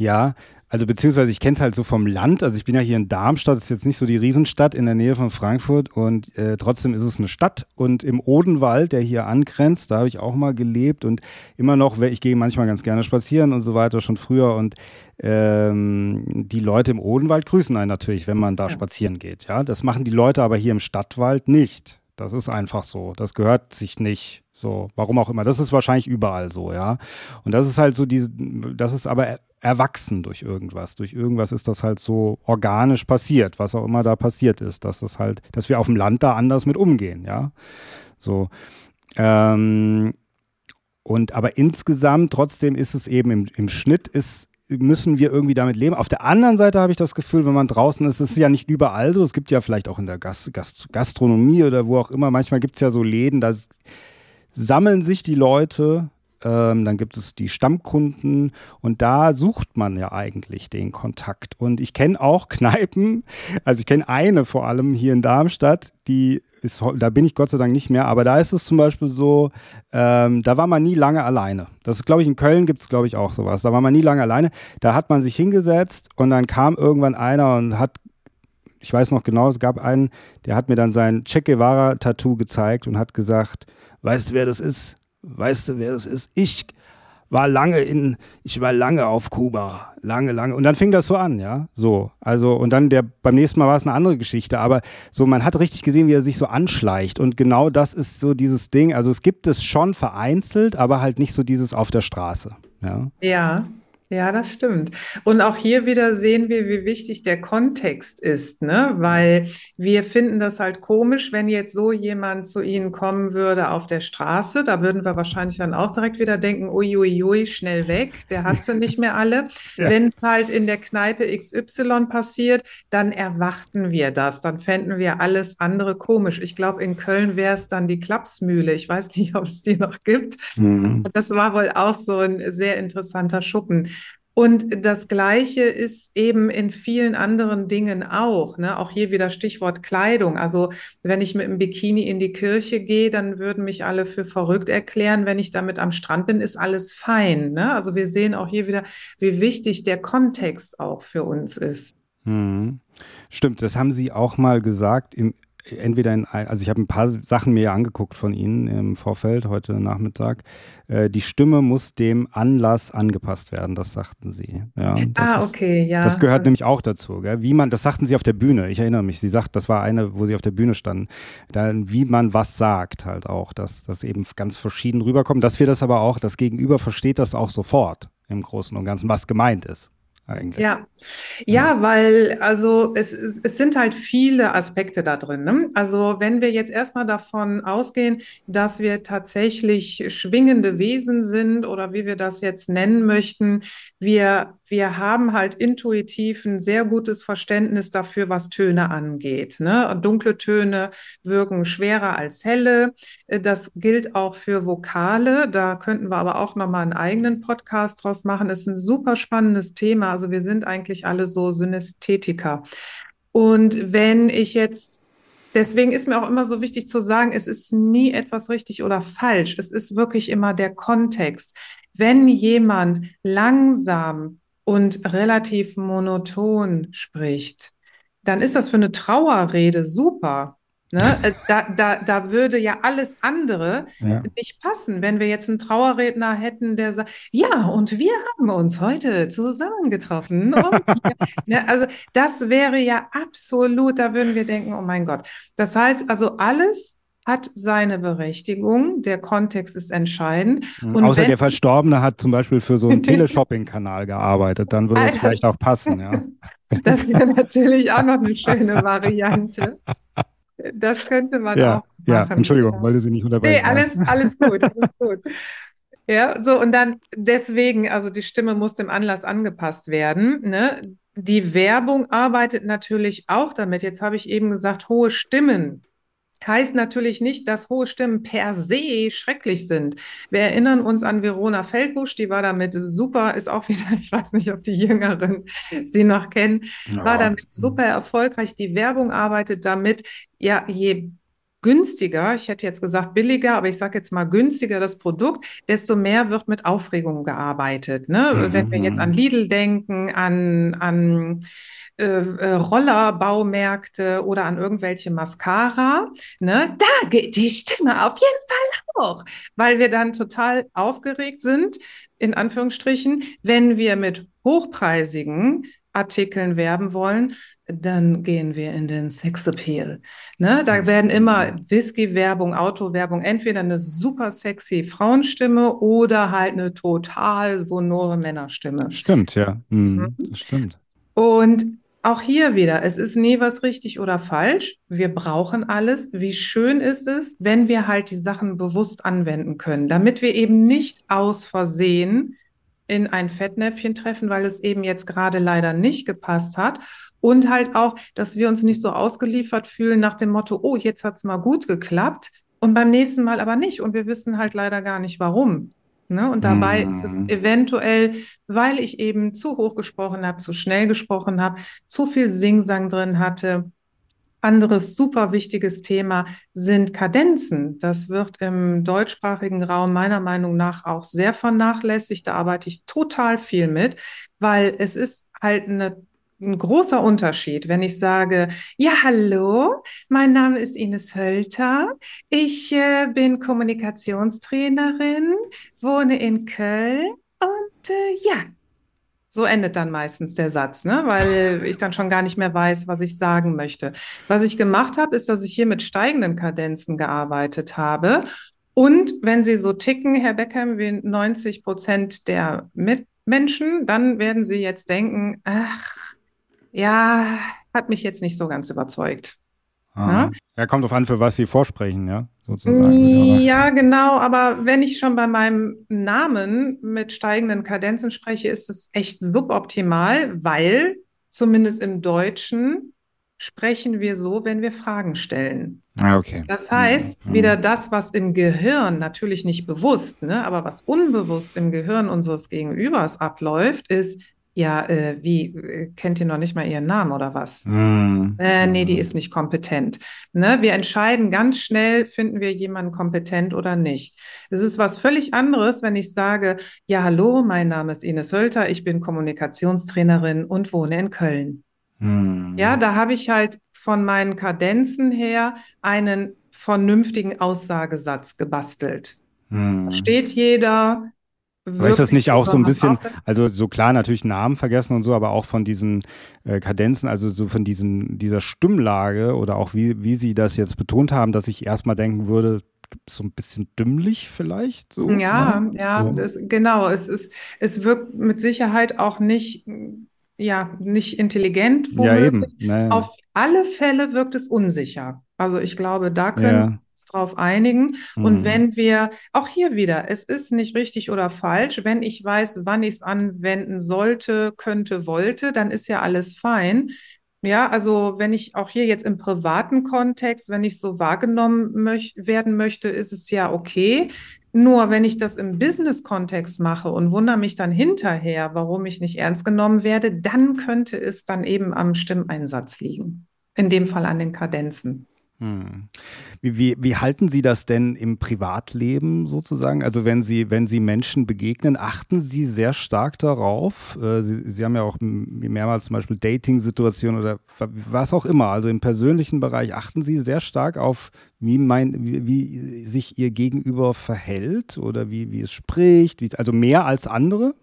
Ja, also beziehungsweise ich kenne es halt so vom Land, also ich bin ja hier in Darmstadt, das ist jetzt nicht so die Riesenstadt in der Nähe von Frankfurt und trotzdem ist es eine Stadt und im Odenwald, der hier angrenzt, da habe ich auch mal gelebt und immer noch, ich gehe manchmal ganz gerne spazieren und so weiter, schon früher und die Leute im Odenwald grüßen einen natürlich, wenn man da spazieren geht, ja, das machen die Leute aber hier im Stadtwald nicht. Das ist einfach so. Das gehört sich nicht so. Warum auch immer. Das ist wahrscheinlich überall so, ja. Und das ist halt so, das ist aber erwachsen durch irgendwas. Durch irgendwas ist das halt so organisch passiert, was auch immer da passiert ist, dass das halt, dass wir auf dem Land da anders mit umgehen, ja. So. Aber insgesamt trotzdem ist es eben im Schnitt müssen wir irgendwie damit leben. Auf der anderen Seite habe ich das Gefühl, wenn man draußen ist, das ist ja nicht überall so, es gibt ja vielleicht auch in der Gastronomie oder wo auch immer, manchmal gibt es ja so Läden, da sammeln sich die Leute, dann gibt es die Stammkunden und da sucht man ja eigentlich den Kontakt. Und ich kenne auch Kneipen, also ich kenne eine vor allem hier in Darmstadt, da bin ich Gott sei Dank nicht mehr, aber da ist es zum Beispiel so, da war man nie lange alleine. Das ist, glaube ich, in Köln gibt es, glaube ich, auch sowas. Da war man nie lange alleine. Da hat man sich hingesetzt und dann kam irgendwann einer und ich weiß noch genau, es gab einen, der hat mir dann sein Che Guevara-Tattoo gezeigt und hat gesagt, weißt du, wer das ist? Weißt du, wer das ist? Ich war lange auf Kuba, lange. Und dann fing das so an, ja, so. Also, und dann beim nächsten Mal war es eine andere Geschichte, aber so, man hat richtig gesehen, wie er sich so anschleicht und genau das ist so dieses Ding, also es gibt es schon vereinzelt, aber halt nicht so dieses auf der Straße, ja. Ja, das stimmt. Und auch hier wieder sehen wir, wie wichtig der Kontext ist, ne? Weil wir finden das halt komisch, wenn jetzt so jemand zu Ihnen kommen würde auf der Straße. Da würden wir wahrscheinlich dann auch direkt wieder denken, uiuiui, schnell weg, der hat sie nicht mehr alle. Ja. Wenn es halt in der Kneipe XY passiert, dann erwarten wir das. Dann fänden wir alles andere komisch. Ich glaube, in Köln wäre es dann die Klapsmühle. Ich weiß nicht, ob es die noch gibt. Mhm. Das war wohl auch so ein sehr interessanter Schuppen. Und das Gleiche ist eben in vielen anderen Dingen auch, ne? Auch hier wieder Stichwort Kleidung. Also wenn ich mit einem Bikini in die Kirche gehe, dann würden mich alle für verrückt erklären. Wenn ich damit am Strand bin, ist alles fein, ne? Also wir sehen auch hier wieder, wie wichtig der Kontext auch für uns ist. Mhm. Stimmt, das haben Sie auch mal gesagt. Also ich habe ein paar Sachen mir ja angeguckt von Ihnen im Vorfeld heute Nachmittag. Die Stimme muss dem Anlass angepasst werden, das sagten Sie. Ja, okay, ja. Das gehört nämlich auch dazu, gell? Das sagten Sie auf der Bühne, ich erinnere mich, das war eine, wo Sie auf der Bühne standen, dann, wie man was sagt halt auch, dass das eben ganz verschieden rüberkommt, dass wir das aber auch, das Gegenüber versteht das auch sofort im Großen und Ganzen, was gemeint ist. Eigentlich. Ja, weil also es sind halt viele Aspekte da drin, ne? Also wenn wir jetzt erstmal davon ausgehen, dass wir tatsächlich schwingende Wesen sind oder wie wir das jetzt nennen möchten, wir haben halt intuitiv ein sehr gutes Verständnis dafür, was Töne angeht, ne? Dunkle Töne wirken schwerer als helle. Das gilt auch für Vokale. Da könnten wir aber auch nochmal einen eigenen Podcast draus machen. Das ist ein super spannendes Thema. Also wir sind eigentlich alle so Synästhetiker. Und deswegen ist mir auch immer so wichtig zu sagen, es ist nie etwas richtig oder falsch. Es ist wirklich immer der Kontext. Wenn jemand langsam und relativ monoton spricht, dann ist das für eine Trauerrede super. Ne? Da würde ja alles andere nicht passen, wenn wir jetzt einen Trauerredner hätten, der sagt, ja, und wir haben uns heute zusammengetroffen. Ne? Also das wäre ja absolut, da würden wir denken, oh mein Gott. Das heißt also, alles hat seine Berechtigung, der Kontext ist entscheidend. Und außer der Verstorbene hat zum Beispiel für so einen Teleshopping-Kanal gearbeitet, dann würde es vielleicht auch passen. Ja. Das wäre natürlich auch noch eine schöne Variante. Das könnte man auch machen. Ja, Entschuldigung, wollte Sie nicht unterbrechen. Nee, alles gut. Ja, so und dann deswegen, also die Stimme muss dem Anlass angepasst werden, ne? Die Werbung arbeitet natürlich auch damit. Jetzt habe ich eben gesagt, hohe Stimmen. Heißt natürlich nicht, dass hohe Stimmen per se schrecklich sind. Wir erinnern uns an Verona Feldbusch, die war damit super, ist auch wieder, ich weiß nicht, ob die Jüngeren sie noch kennen, war damit super erfolgreich. Die Werbung arbeitet damit, ja, je günstiger, ich hätte jetzt gesagt billiger, aber ich sage jetzt mal günstiger das Produkt, desto mehr wird mit Aufregung gearbeitet. Ne? Mhm. Wenn wir jetzt an Lidl denken, an Rollerbaumärkte oder an irgendwelche Mascara, ne? Da geht die Stimme auf jeden Fall hoch, weil wir dann total aufgeregt sind, in Anführungsstrichen, wenn wir mit hochpreisigen Artikeln werben wollen, dann gehen wir in den Sexappeal. Ne? Da werden immer Whisky-Werbung, Auto-Werbung, entweder eine super sexy Frauenstimme oder halt eine total sonore Männerstimme. Stimmt, ja. Mhm. Stimmt. Und auch hier wieder, es ist nie was richtig oder falsch. Wir brauchen alles. Wie schön ist es, wenn wir halt die Sachen bewusst anwenden können, damit wir eben nicht aus Versehen in ein Fettnäpfchen treffen, weil es eben jetzt gerade leider nicht gepasst hat. Und halt auch, dass wir uns nicht so ausgeliefert fühlen nach dem Motto, oh, jetzt hat es mal gut geklappt und beim nächsten Mal aber nicht. Und wir wissen halt leider gar nicht, warum. Ne? Und dabei ist es eventuell, weil ich eben zu hoch gesprochen habe, zu schnell gesprochen habe, zu viel Singsang drin hatte. Anderes super wichtiges Thema sind Kadenzen. Das wird im deutschsprachigen Raum meiner Meinung nach auch sehr vernachlässigt. Da arbeite ich total viel mit, weil es ist halt ein großer Unterschied, wenn ich sage, ja, hallo, mein Name ist Ines Hölter, ich bin Kommunikationstrainerin, wohne in Köln und ja. So endet dann meistens der Satz, ne? Weil ich dann schon gar nicht mehr weiß, was ich sagen möchte. Was ich gemacht habe, ist, dass ich hier mit steigenden Kadenzen gearbeitet habe. Und wenn Sie so ticken, Herr Peckham, wie 90% der Mitmenschen, dann werden Sie jetzt denken, ach, ja, hat mich jetzt nicht so ganz überzeugt. Ja? Ja, kommt drauf an, für was Sie vorsprechen, ja? Sozusagen. Ja, genau. Aber wenn ich schon bei meinem Namen mit steigenden Kadenzen spreche, ist es echt suboptimal, weil zumindest im Deutschen sprechen wir so, wenn wir Fragen stellen. Ah, okay. Das heißt, wieder das, was im Gehirn, natürlich nicht bewusst, ne, aber was unbewusst im Gehirn unseres Gegenübers abläuft, ist, ja, wie, kennt ihr noch nicht mal ihren Namen oder was? Nee, die ist nicht kompetent. Ne? Wir entscheiden ganz schnell, finden wir jemanden kompetent oder nicht. Es ist was völlig anderes, wenn ich sage, ja, hallo, mein Name ist Ines Hölter, ich bin Kommunikationstrainerin und wohne in Köln. Ja, da habe ich halt von meinen Kadenzen her einen vernünftigen Aussagesatz gebastelt. Versteht jeder? Aber ist das nicht auch so ein bisschen, also so klar natürlich Namen vergessen und so, aber auch von diesen Kadenzen, also so von dieser Stimmlage oder auch wie Sie das jetzt betont haben, dass ich erstmal denken würde, so ein bisschen dümmlich vielleicht? So, ja, ne? Ja, so. Genau. Es wirkt mit Sicherheit auch nicht, ja, nicht intelligent womöglich. Ja, eben. Naja. Auf alle Fälle wirkt es unsicher. Also ich glaube, da können wir uns drauf einigen. Und wenn wir, auch hier wieder, es ist nicht richtig oder falsch, wenn ich weiß, wann ich es anwenden sollte, könnte, wollte, dann ist ja alles fein. Ja, also wenn ich auch hier jetzt im privaten Kontext, wenn ich so wahrgenommen werden möchte, ist es ja okay. Nur wenn ich das im Business-Kontext mache und wundere mich dann hinterher, warum ich nicht ernst genommen werde, dann könnte es dann eben am Stimmeinsatz liegen. In dem Fall an den Kadenzen. Wie halten Sie das denn im Privatleben sozusagen? Also wenn Sie Menschen begegnen, achten Sie sehr stark darauf. Sie haben ja auch mehrmals zum Beispiel Dating-Situationen oder was auch immer. Also im persönlichen Bereich achten Sie sehr stark auf, wie sich Ihr Gegenüber verhält oder wie es spricht. Also mehr als andere?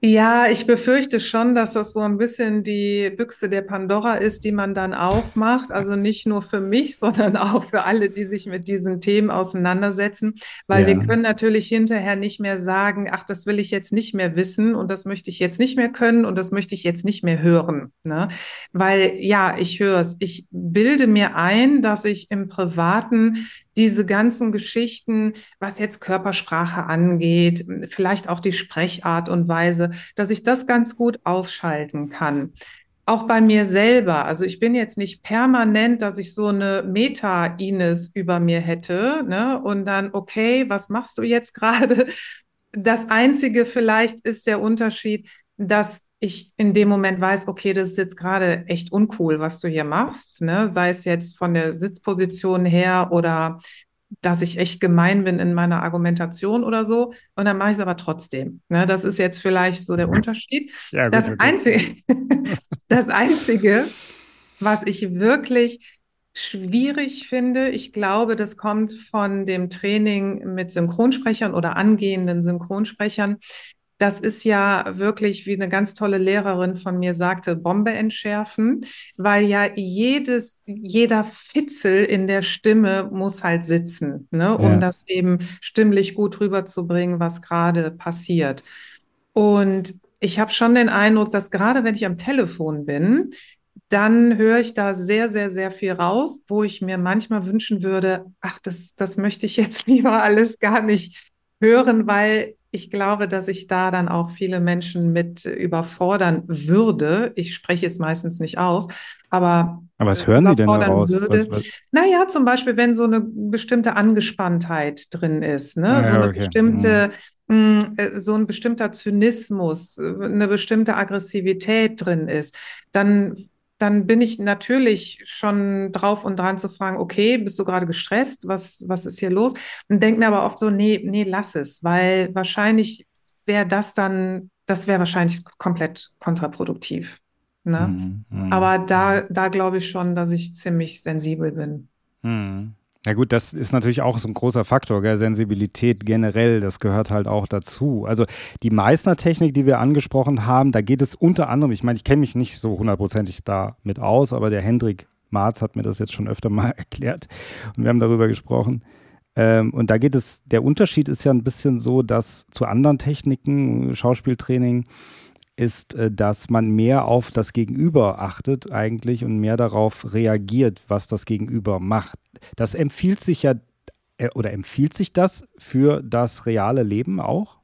Ja, ich befürchte schon, dass das so ein bisschen die Büchse der Pandora ist, die man dann aufmacht. Also nicht nur für mich, sondern auch für alle, die sich mit diesen Themen auseinandersetzen. Weil wir können natürlich hinterher nicht mehr sagen, ach, das will ich jetzt nicht mehr wissen und das möchte ich jetzt nicht mehr können und das möchte ich jetzt nicht mehr hören. Ne? Weil ja, ich höre es. Ich bilde mir ein, dass ich im Privaten diese ganzen Geschichten, was jetzt Körpersprache angeht, vielleicht auch die Sprechart und Weise, dass ich das ganz gut aufschalten kann. Auch bei mir selber. Also ich bin jetzt nicht permanent, dass ich so eine Meta-Ines über mir hätte, ne? Und dann, okay, was machst du jetzt gerade? Das Einzige vielleicht ist der Unterschied, dass ich in dem Moment weiß, okay, das ist jetzt gerade echt uncool, was du hier machst, ne? Sei es jetzt von der Sitzposition her oder dass ich echt gemein bin in meiner Argumentation oder so. Und dann mache ich es aber trotzdem. Ne? Das ist jetzt vielleicht so der Unterschied. Ja, gut, das Einzige, was ich wirklich schwierig finde, ich glaube, das kommt von dem Training mit Synchronsprechern oder angehenden Synchronsprechern. Das ist ja wirklich, wie eine ganz tolle Lehrerin von mir sagte, Bombe entschärfen, weil ja jeder Fitzel in der Stimme muss halt sitzen, ne, um das eben stimmlich gut rüberzubringen, was gerade passiert. Und ich habe schon den Eindruck, dass gerade wenn ich am Telefon bin, dann höre ich da sehr, sehr, sehr viel raus, wo ich mir manchmal wünschen würde, ach, das möchte ich jetzt lieber alles gar nicht hören, weil ich glaube, dass ich da dann auch viele Menschen mit überfordern würde. Ich spreche es meistens nicht aus, aber was hören Sie denn daraus? Naja, zum Beispiel, wenn so eine bestimmte Angespanntheit drin ist, ne? So ein bestimmter Zynismus, eine bestimmte Aggressivität drin ist, dann bin ich natürlich schon drauf und dran zu fragen, okay, bist du gerade gestresst? Was ist hier los? Und denke mir aber oft so, nee, lass es, weil wahrscheinlich das wäre wahrscheinlich komplett kontraproduktiv. Ne? Aber da glaube ich schon, dass ich ziemlich sensibel bin. Ja gut, das ist natürlich auch so ein großer Faktor, gell? Sensibilität generell, das gehört halt auch dazu. Also die Meissner-Technik, die wir angesprochen haben, da geht es unter anderem, ich meine, ich kenne mich nicht so hundertprozentig damit aus, aber der Hendrick Martz hat mir das jetzt schon öfter mal erklärt und wir haben darüber gesprochen. Und da geht es, der Unterschied ist ja ein bisschen so, dass zu anderen Techniken, Schauspieltraining, ist, dass man mehr auf das Gegenüber achtet eigentlich und mehr darauf reagiert, was das Gegenüber macht. Das empfiehlt sich ja, oder empfiehlt sich das für das reale Leben auch?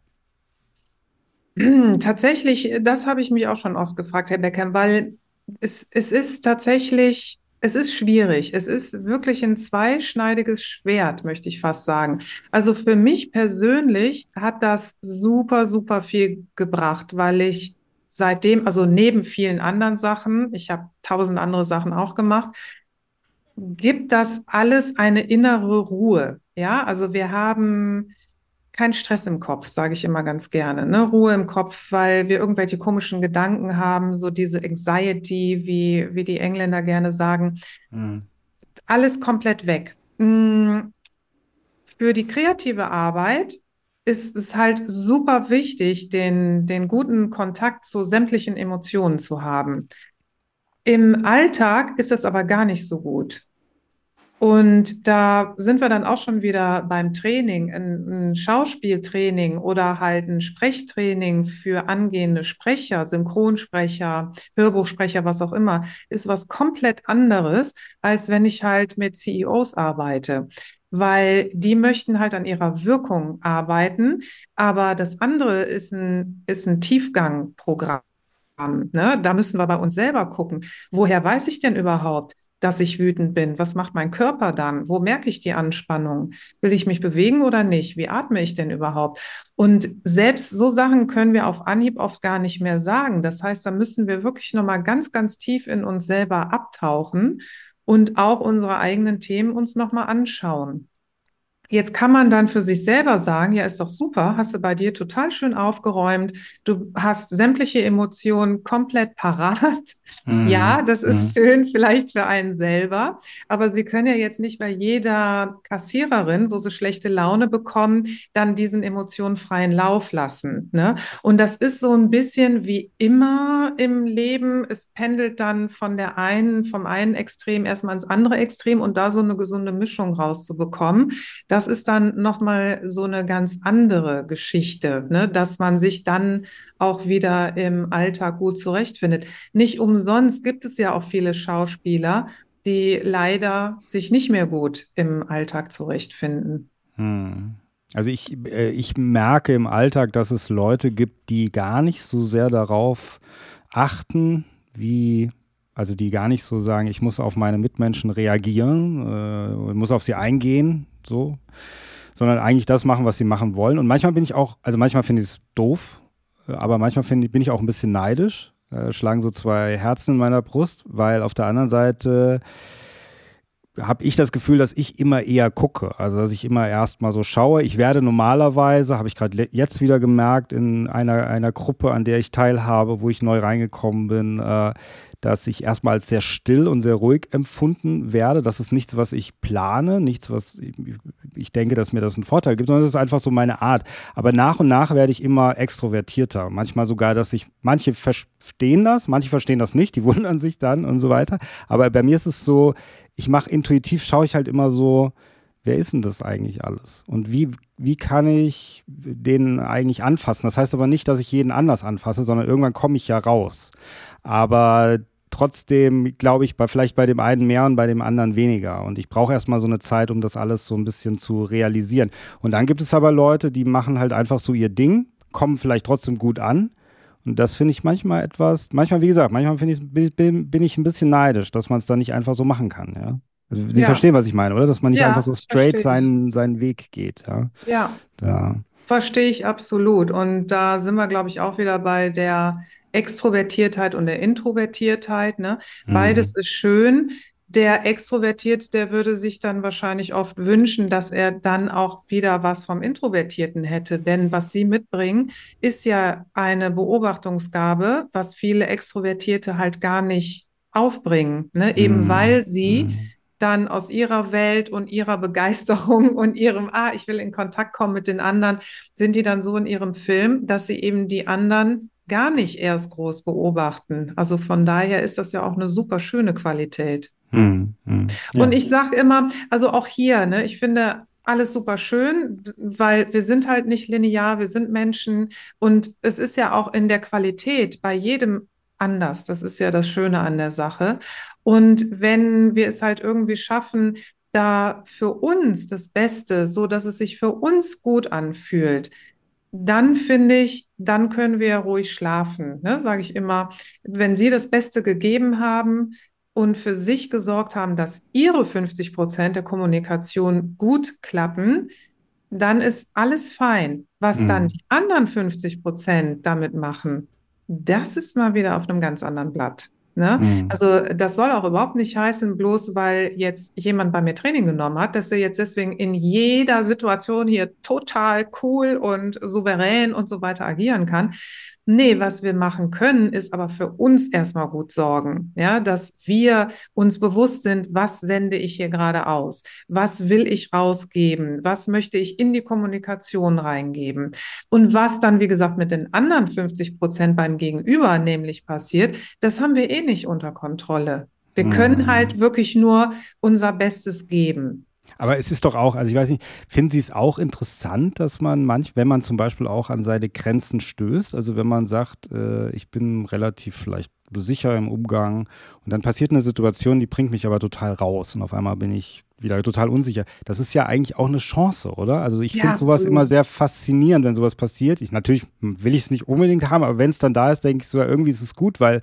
Tatsächlich, das habe ich mich auch schon oft gefragt, Herr Peckham, weil es ist tatsächlich, es ist schwierig. Es ist wirklich ein zweischneidiges Schwert, möchte ich fast sagen. Also für mich persönlich hat das super, super viel gebracht, weil ich seitdem, also neben vielen anderen Sachen, ich habe 1000 andere Sachen auch gemacht, gibt das alles eine innere Ruhe. Ja, also wir haben keinen Stress im Kopf, sage ich immer ganz gerne, ne? Ruhe im Kopf, weil wir irgendwelche komischen Gedanken haben, so diese Anxiety, wie die Engländer gerne sagen. Alles komplett weg. Für die kreative Arbeit ist es halt super wichtig, den guten Kontakt zu sämtlichen Emotionen zu haben. Im Alltag ist das aber gar nicht so gut. Und da sind wir dann auch schon wieder beim Training, ein Schauspieltraining oder halt ein Sprechtraining für angehende Sprecher, Synchronsprecher, Hörbuchsprecher, was auch immer, ist was komplett anderes, als wenn ich halt mit CEOs arbeite. Weil die möchten halt an ihrer Wirkung arbeiten, aber das andere ist ein Tiefgangprogramm. Ne? Da müssen wir bei uns selber gucken. Woher weiß ich denn überhaupt, dass ich wütend bin? Was macht mein Körper dann? Wo merke ich die Anspannung? Will ich mich bewegen oder nicht? Wie atme ich denn überhaupt? Und selbst so Sachen können wir auf Anhieb oft gar nicht mehr sagen. Das heißt, da müssen wir wirklich nochmal ganz, ganz tief in uns selber abtauchen und auch unsere eigenen Themen uns nochmal anschauen. Jetzt kann man dann für sich selber sagen, ja, ist doch super, hast du bei dir total schön aufgeräumt, du hast sämtliche Emotionen komplett parat. Mhm. Ja, das ist schön vielleicht für einen selber, aber Sie können ja jetzt nicht bei jeder Kassiererin, wo sie schlechte Laune bekommen, dann diesen Emotionen freien Lauf lassen, ne? Und das ist so ein bisschen wie immer im Leben, es pendelt dann vom einen Extrem erstmal ins andere Extrem und da so eine gesunde Mischung rauszubekommen, das ist dann nochmal so eine ganz andere Geschichte, ne? Dass man sich dann auch wieder im Alltag gut zurechtfindet. Nicht umsonst gibt es ja auch viele Schauspieler, die leider sich nicht mehr gut im Alltag zurechtfinden. Also ich merke im Alltag, dass es Leute gibt, die gar nicht so sehr darauf achten, also die gar nicht so sagen, ich muss auf meine Mitmenschen reagieren, muss auf sie eingehen, so, sondern eigentlich das machen, was sie machen wollen. Und manchmal bin ich auch, also manchmal finde ich es doof, aber manchmal bin ich auch ein bisschen neidisch, schlagen so zwei Herzen in meiner Brust, weil auf der anderen Seite habe ich das Gefühl, dass ich immer eher gucke, also dass ich immer erst mal so schaue. Ich werde normalerweise, habe ich gerade jetzt wieder gemerkt, in einer Gruppe, an der ich teilhabe, wo ich neu reingekommen bin, dass ich erstmal als sehr still und sehr ruhig empfunden werde. Das ist nichts, was ich plane, nichts, was ich denke, dass mir das einen Vorteil gibt, sondern es ist einfach so meine Art. Aber nach und nach werde ich immer extrovertierter. Manchmal sogar, manche verstehen das, manche verstehen das nicht, die wundern sich dann und so weiter. Aber bei mir ist es so, ich mache intuitiv, schaue ich halt immer so, wer ist denn das eigentlich alles? Und wie kann ich den eigentlich anfassen? Das heißt aber nicht, dass ich jeden anders anfasse, sondern irgendwann komme ich ja raus. Aber trotzdem glaube ich, vielleicht bei dem einen mehr und bei dem anderen weniger. Und ich brauche erstmal so eine Zeit, um das alles so ein bisschen zu realisieren. Und dann gibt es aber Leute, die machen halt einfach so ihr Ding, kommen vielleicht trotzdem gut an. Und das finde ich manchmal, wie gesagt, bin ich ein bisschen neidisch, dass man es dann nicht einfach so machen kann, ja. Also Sie verstehen, was ich meine, oder? Dass man nicht einfach so straight seinen Weg geht, ja. Ja, verstehe ich absolut. Und da sind wir, glaube ich, auch wieder bei der Extrovertiertheit und der Introvertiertheit, ne? Beides ist schön. Der Extrovertierte, der würde sich dann wahrscheinlich oft wünschen, dass er dann auch wieder was vom Introvertierten hätte. Denn was Sie mitbringen, ist ja eine Beobachtungsgabe, was viele Extrovertierte halt gar nicht aufbringen, ne? Eben weil sie dann aus ihrer Welt und ihrer Begeisterung und ihrem, ich will in Kontakt kommen mit den anderen, sind die dann so in ihrem Film, dass sie eben die anderen gar nicht erst groß beobachten. Also von daher ist das ja auch eine super schöne Qualität. Ja. Und ich sage immer, also auch hier, ne, ich finde alles super schön, weil wir sind halt nicht linear, wir sind Menschen und es ist ja auch in der Qualität bei jedem anders. Das ist ja das Schöne an der Sache. Und wenn wir es halt irgendwie schaffen, da für uns das Beste, so dass es sich für uns gut anfühlt, dann finde ich, dann können wir ruhig schlafen, ne? Sage ich immer, wenn Sie das Beste gegeben haben und für sich gesorgt haben, dass Ihre 50% der Kommunikation gut klappen, dann ist alles fein. Was dann die anderen 50% damit machen, das ist mal wieder auf einem ganz anderen Blatt, ne? Also das soll auch überhaupt nicht heißen, bloß weil jetzt jemand bei mir Training genommen hat, dass er jetzt deswegen in jeder Situation hier total cool und souverän und so weiter agieren kann. Nee, was wir machen können, ist aber für uns erstmal gut sorgen, ja, dass wir uns bewusst sind, was sende ich hier gerade aus, was will ich rausgeben, was möchte ich in die Kommunikation reingeben und was dann, wie gesagt, mit den anderen 50% beim Gegenüber nämlich passiert, das haben wir eh nicht unter Kontrolle. Wir können halt wirklich nur unser Bestes geben. Aber es ist doch auch, also ich weiß nicht, finden Sie es auch interessant, dass man wenn man zum Beispiel auch an seine Grenzen stößt, also wenn man sagt, ich bin relativ vielleicht sicher im Umgang und dann passiert eine Situation, die bringt mich aber total raus und auf einmal bin ich wieder total unsicher. Das ist ja eigentlich auch eine Chance, oder? Also ich finde sowas immer sehr faszinierend, wenn sowas passiert. Natürlich will ich es nicht unbedingt haben, aber wenn es dann da ist, denke ich sogar, irgendwie ist es gut, weil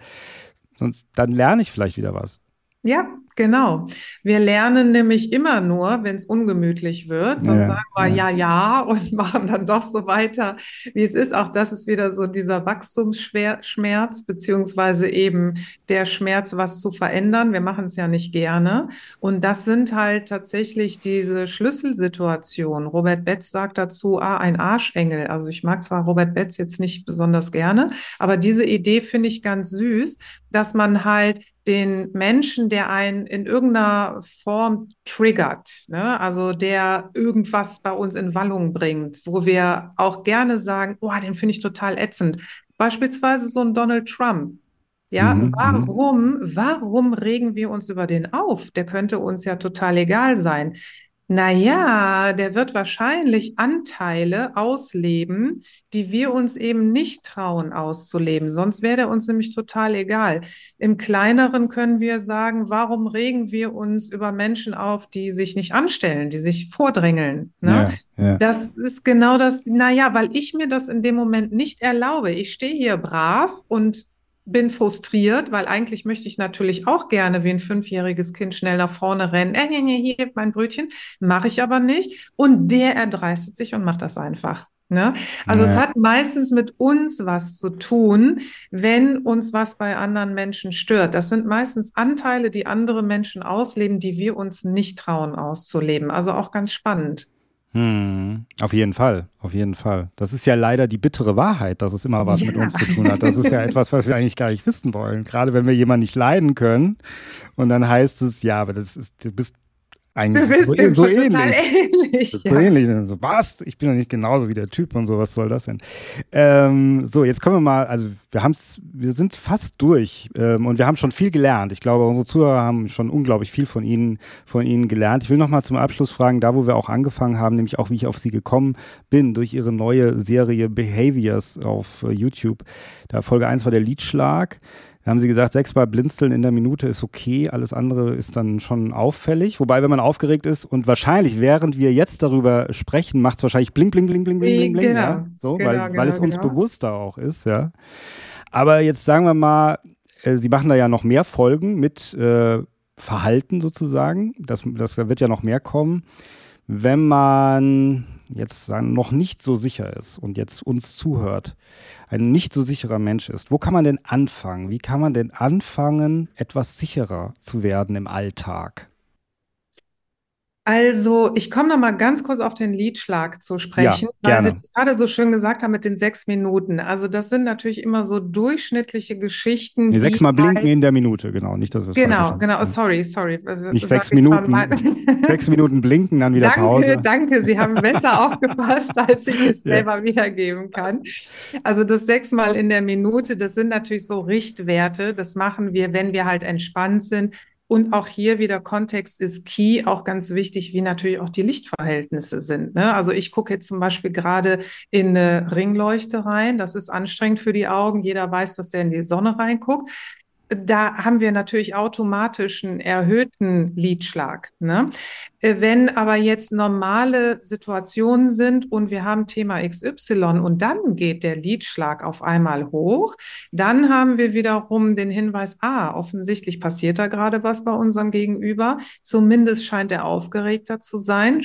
sonst dann lerne ich vielleicht wieder was. Ja, Genau. Wir lernen nämlich immer nur, wenn es ungemütlich wird, sonst sagen wir ja und machen dann doch so weiter, wie es ist. Auch das ist wieder so dieser Wachstumsschmerz, beziehungsweise eben der Schmerz, was zu verändern. Wir machen es ja nicht gerne. Und das sind halt tatsächlich diese Schlüsselsituationen. Robert Betz sagt dazu, ein Arschengel. Also ich mag zwar Robert Betz jetzt nicht besonders gerne, aber diese Idee finde ich ganz süß, dass man halt den Menschen, der einen in irgendeiner Form triggert, ne? Also der irgendwas bei uns in Wallung bringt, wo wir auch gerne sagen, oh, den finde ich total ätzend. Beispielsweise so ein Donald Trump. Ja, warum regen wir uns über den auf? Der könnte uns ja total egal sein. Naja, der wird wahrscheinlich Anteile ausleben, die wir uns eben nicht trauen auszuleben. Sonst wäre der uns nämlich total egal. Im Kleineren können wir sagen, warum regen wir uns über Menschen auf, die sich nicht anstellen, die sich vordrängeln, ne? Ja. Das ist genau das, weil ich mir das in dem Moment nicht erlaube. Ich stehe hier brav und bin frustriert, weil eigentlich möchte ich natürlich auch gerne wie ein 5-jähriges Kind schnell nach vorne rennen. Hier, mein Brötchen. Mache ich aber nicht. Und der erdreistet sich und macht das einfach. Ne? Also es hat meistens mit uns was zu tun, wenn uns was bei anderen Menschen stört. Das sind meistens Anteile, die andere Menschen ausleben, die wir uns nicht trauen auszuleben. Also auch ganz spannend. Auf jeden Fall. Das ist ja leider die bittere Wahrheit, dass es immer was mit uns zu tun hat. Das ist ja etwas, was wir eigentlich gar nicht wissen wollen. Gerade wenn wir jemanden nicht leiden können und dann heißt es, ja, aber das ist, du bist eigentlich so ähnlich. So ähnlich. So, was? Ich bin doch nicht genauso wie der Typ und so, was soll das denn? So, jetzt kommen wir mal, also wir sind fast durch und wir haben schon viel gelernt. Ich glaube, unsere Zuhörer haben schon unglaublich viel von Ihnen gelernt. Ich will nochmal zum Abschluss fragen, da wo wir auch angefangen haben, nämlich auch, wie ich auf Sie gekommen bin, durch Ihre neue Serie Behaviors auf YouTube. Da Folge 1 war der Liedschlag. Da haben Sie gesagt, 6-mal blinzeln in der Minute ist okay, alles andere ist dann schon auffällig. Wobei, wenn man aufgeregt ist und wahrscheinlich, während wir jetzt darüber sprechen, macht es wahrscheinlich bling, bling, bling, bling, bling, bling. Genau. Ja? So, genau, weil es uns bewusster auch ist, ja. Aber jetzt sagen wir mal, Sie machen da ja noch mehr Folgen mit Verhalten sozusagen. Da wird ja noch mehr kommen. Wenn man jetzt noch nicht so sicher ist und jetzt uns zuhört, ein nicht so sicherer Mensch ist, wo kann man denn anfangen? Wie kann man denn anfangen, etwas sicherer zu werden im Alltag? Also, ich komme noch mal ganz kurz auf den Liedschlag zu sprechen, weil Sie das gerade so schön gesagt haben mit den 6 Minuten. Also, das sind natürlich immer so durchschnittliche Geschichten. Nee, 6-mal blinken in der Minute, genau. Nicht, dass wir es Genau. Sorry. Nicht 6 Minuten. 6 Minuten blinken, dann wieder Pause. Danke. Sie haben besser aufgepasst, als ich es selber wiedergeben kann. Also, das 6-mal in der Minute, das sind natürlich so Richtwerte. Das machen wir, wenn wir halt entspannt sind. Und auch hier wieder Kontext ist key, auch ganz wichtig, wie natürlich auch die Lichtverhältnisse sind, ne? Also ich gucke jetzt zum Beispiel gerade in eine Ringleuchte rein. Das ist anstrengend für die Augen. Jeder weiß, dass der in die Sonne reinguckt. Da haben wir natürlich automatisch einen erhöhten Lidschlag, ne? Wenn aber jetzt normale Situationen sind und wir haben Thema XY und dann geht der Lidschlag auf einmal hoch, dann haben wir wiederum den Hinweis, offensichtlich passiert da gerade was bei unserem Gegenüber. Zumindest scheint er aufgeregter zu sein,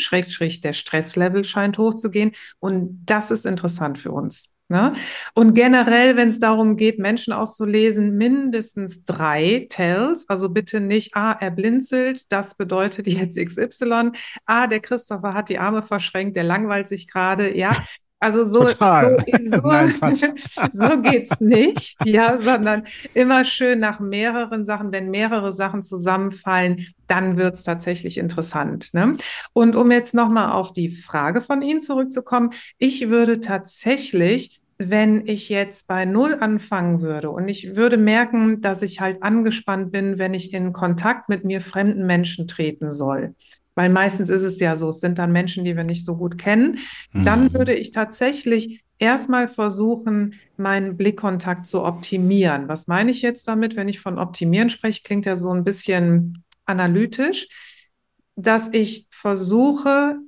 der Stresslevel scheint hochzugehen und das ist interessant für uns. Ne? Und generell, wenn es darum geht, Menschen auszulesen, mindestens 3 Tells, also bitte nicht, er blinzelt, das bedeutet jetzt XY, der Christopher hat die Arme verschränkt, der langweilt sich gerade, ja. Also so geht's nicht, ja, sondern immer schön nach mehreren Sachen, wenn mehrere Sachen zusammenfallen, dann wird's tatsächlich interessant, ne? Und um jetzt nochmal auf die Frage von Ihnen zurückzukommen, ich würde tatsächlich, wenn ich jetzt bei 0 anfangen würde und ich würde merken, dass ich halt angespannt bin, wenn ich in Kontakt mit mir fremden Menschen treten soll, weil meistens ist es ja so, es sind dann Menschen, die wir nicht so gut kennen, dann würde ich tatsächlich erstmal versuchen, meinen Blickkontakt zu optimieren. Was meine ich jetzt damit, wenn ich von optimieren spreche? Klingt ja so ein bisschen analytisch, dass ich versuche,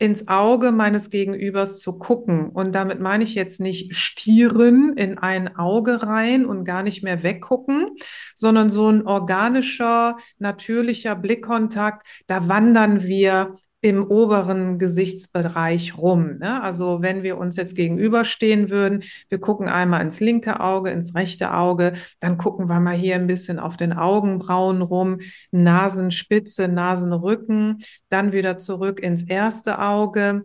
ins Auge meines Gegenübers zu gucken. Und damit meine ich jetzt nicht stieren in ein Auge rein und gar nicht mehr weggucken, sondern so ein organischer, natürlicher Blickkontakt, da wandern wir im oberen Gesichtsbereich rum, ne? Also wenn wir uns jetzt gegenüberstehen würden, wir gucken einmal ins linke Auge, ins rechte Auge, dann gucken wir mal hier ein bisschen auf den Augenbrauen rum, Nasenspitze, Nasenrücken, dann wieder zurück ins erste Auge.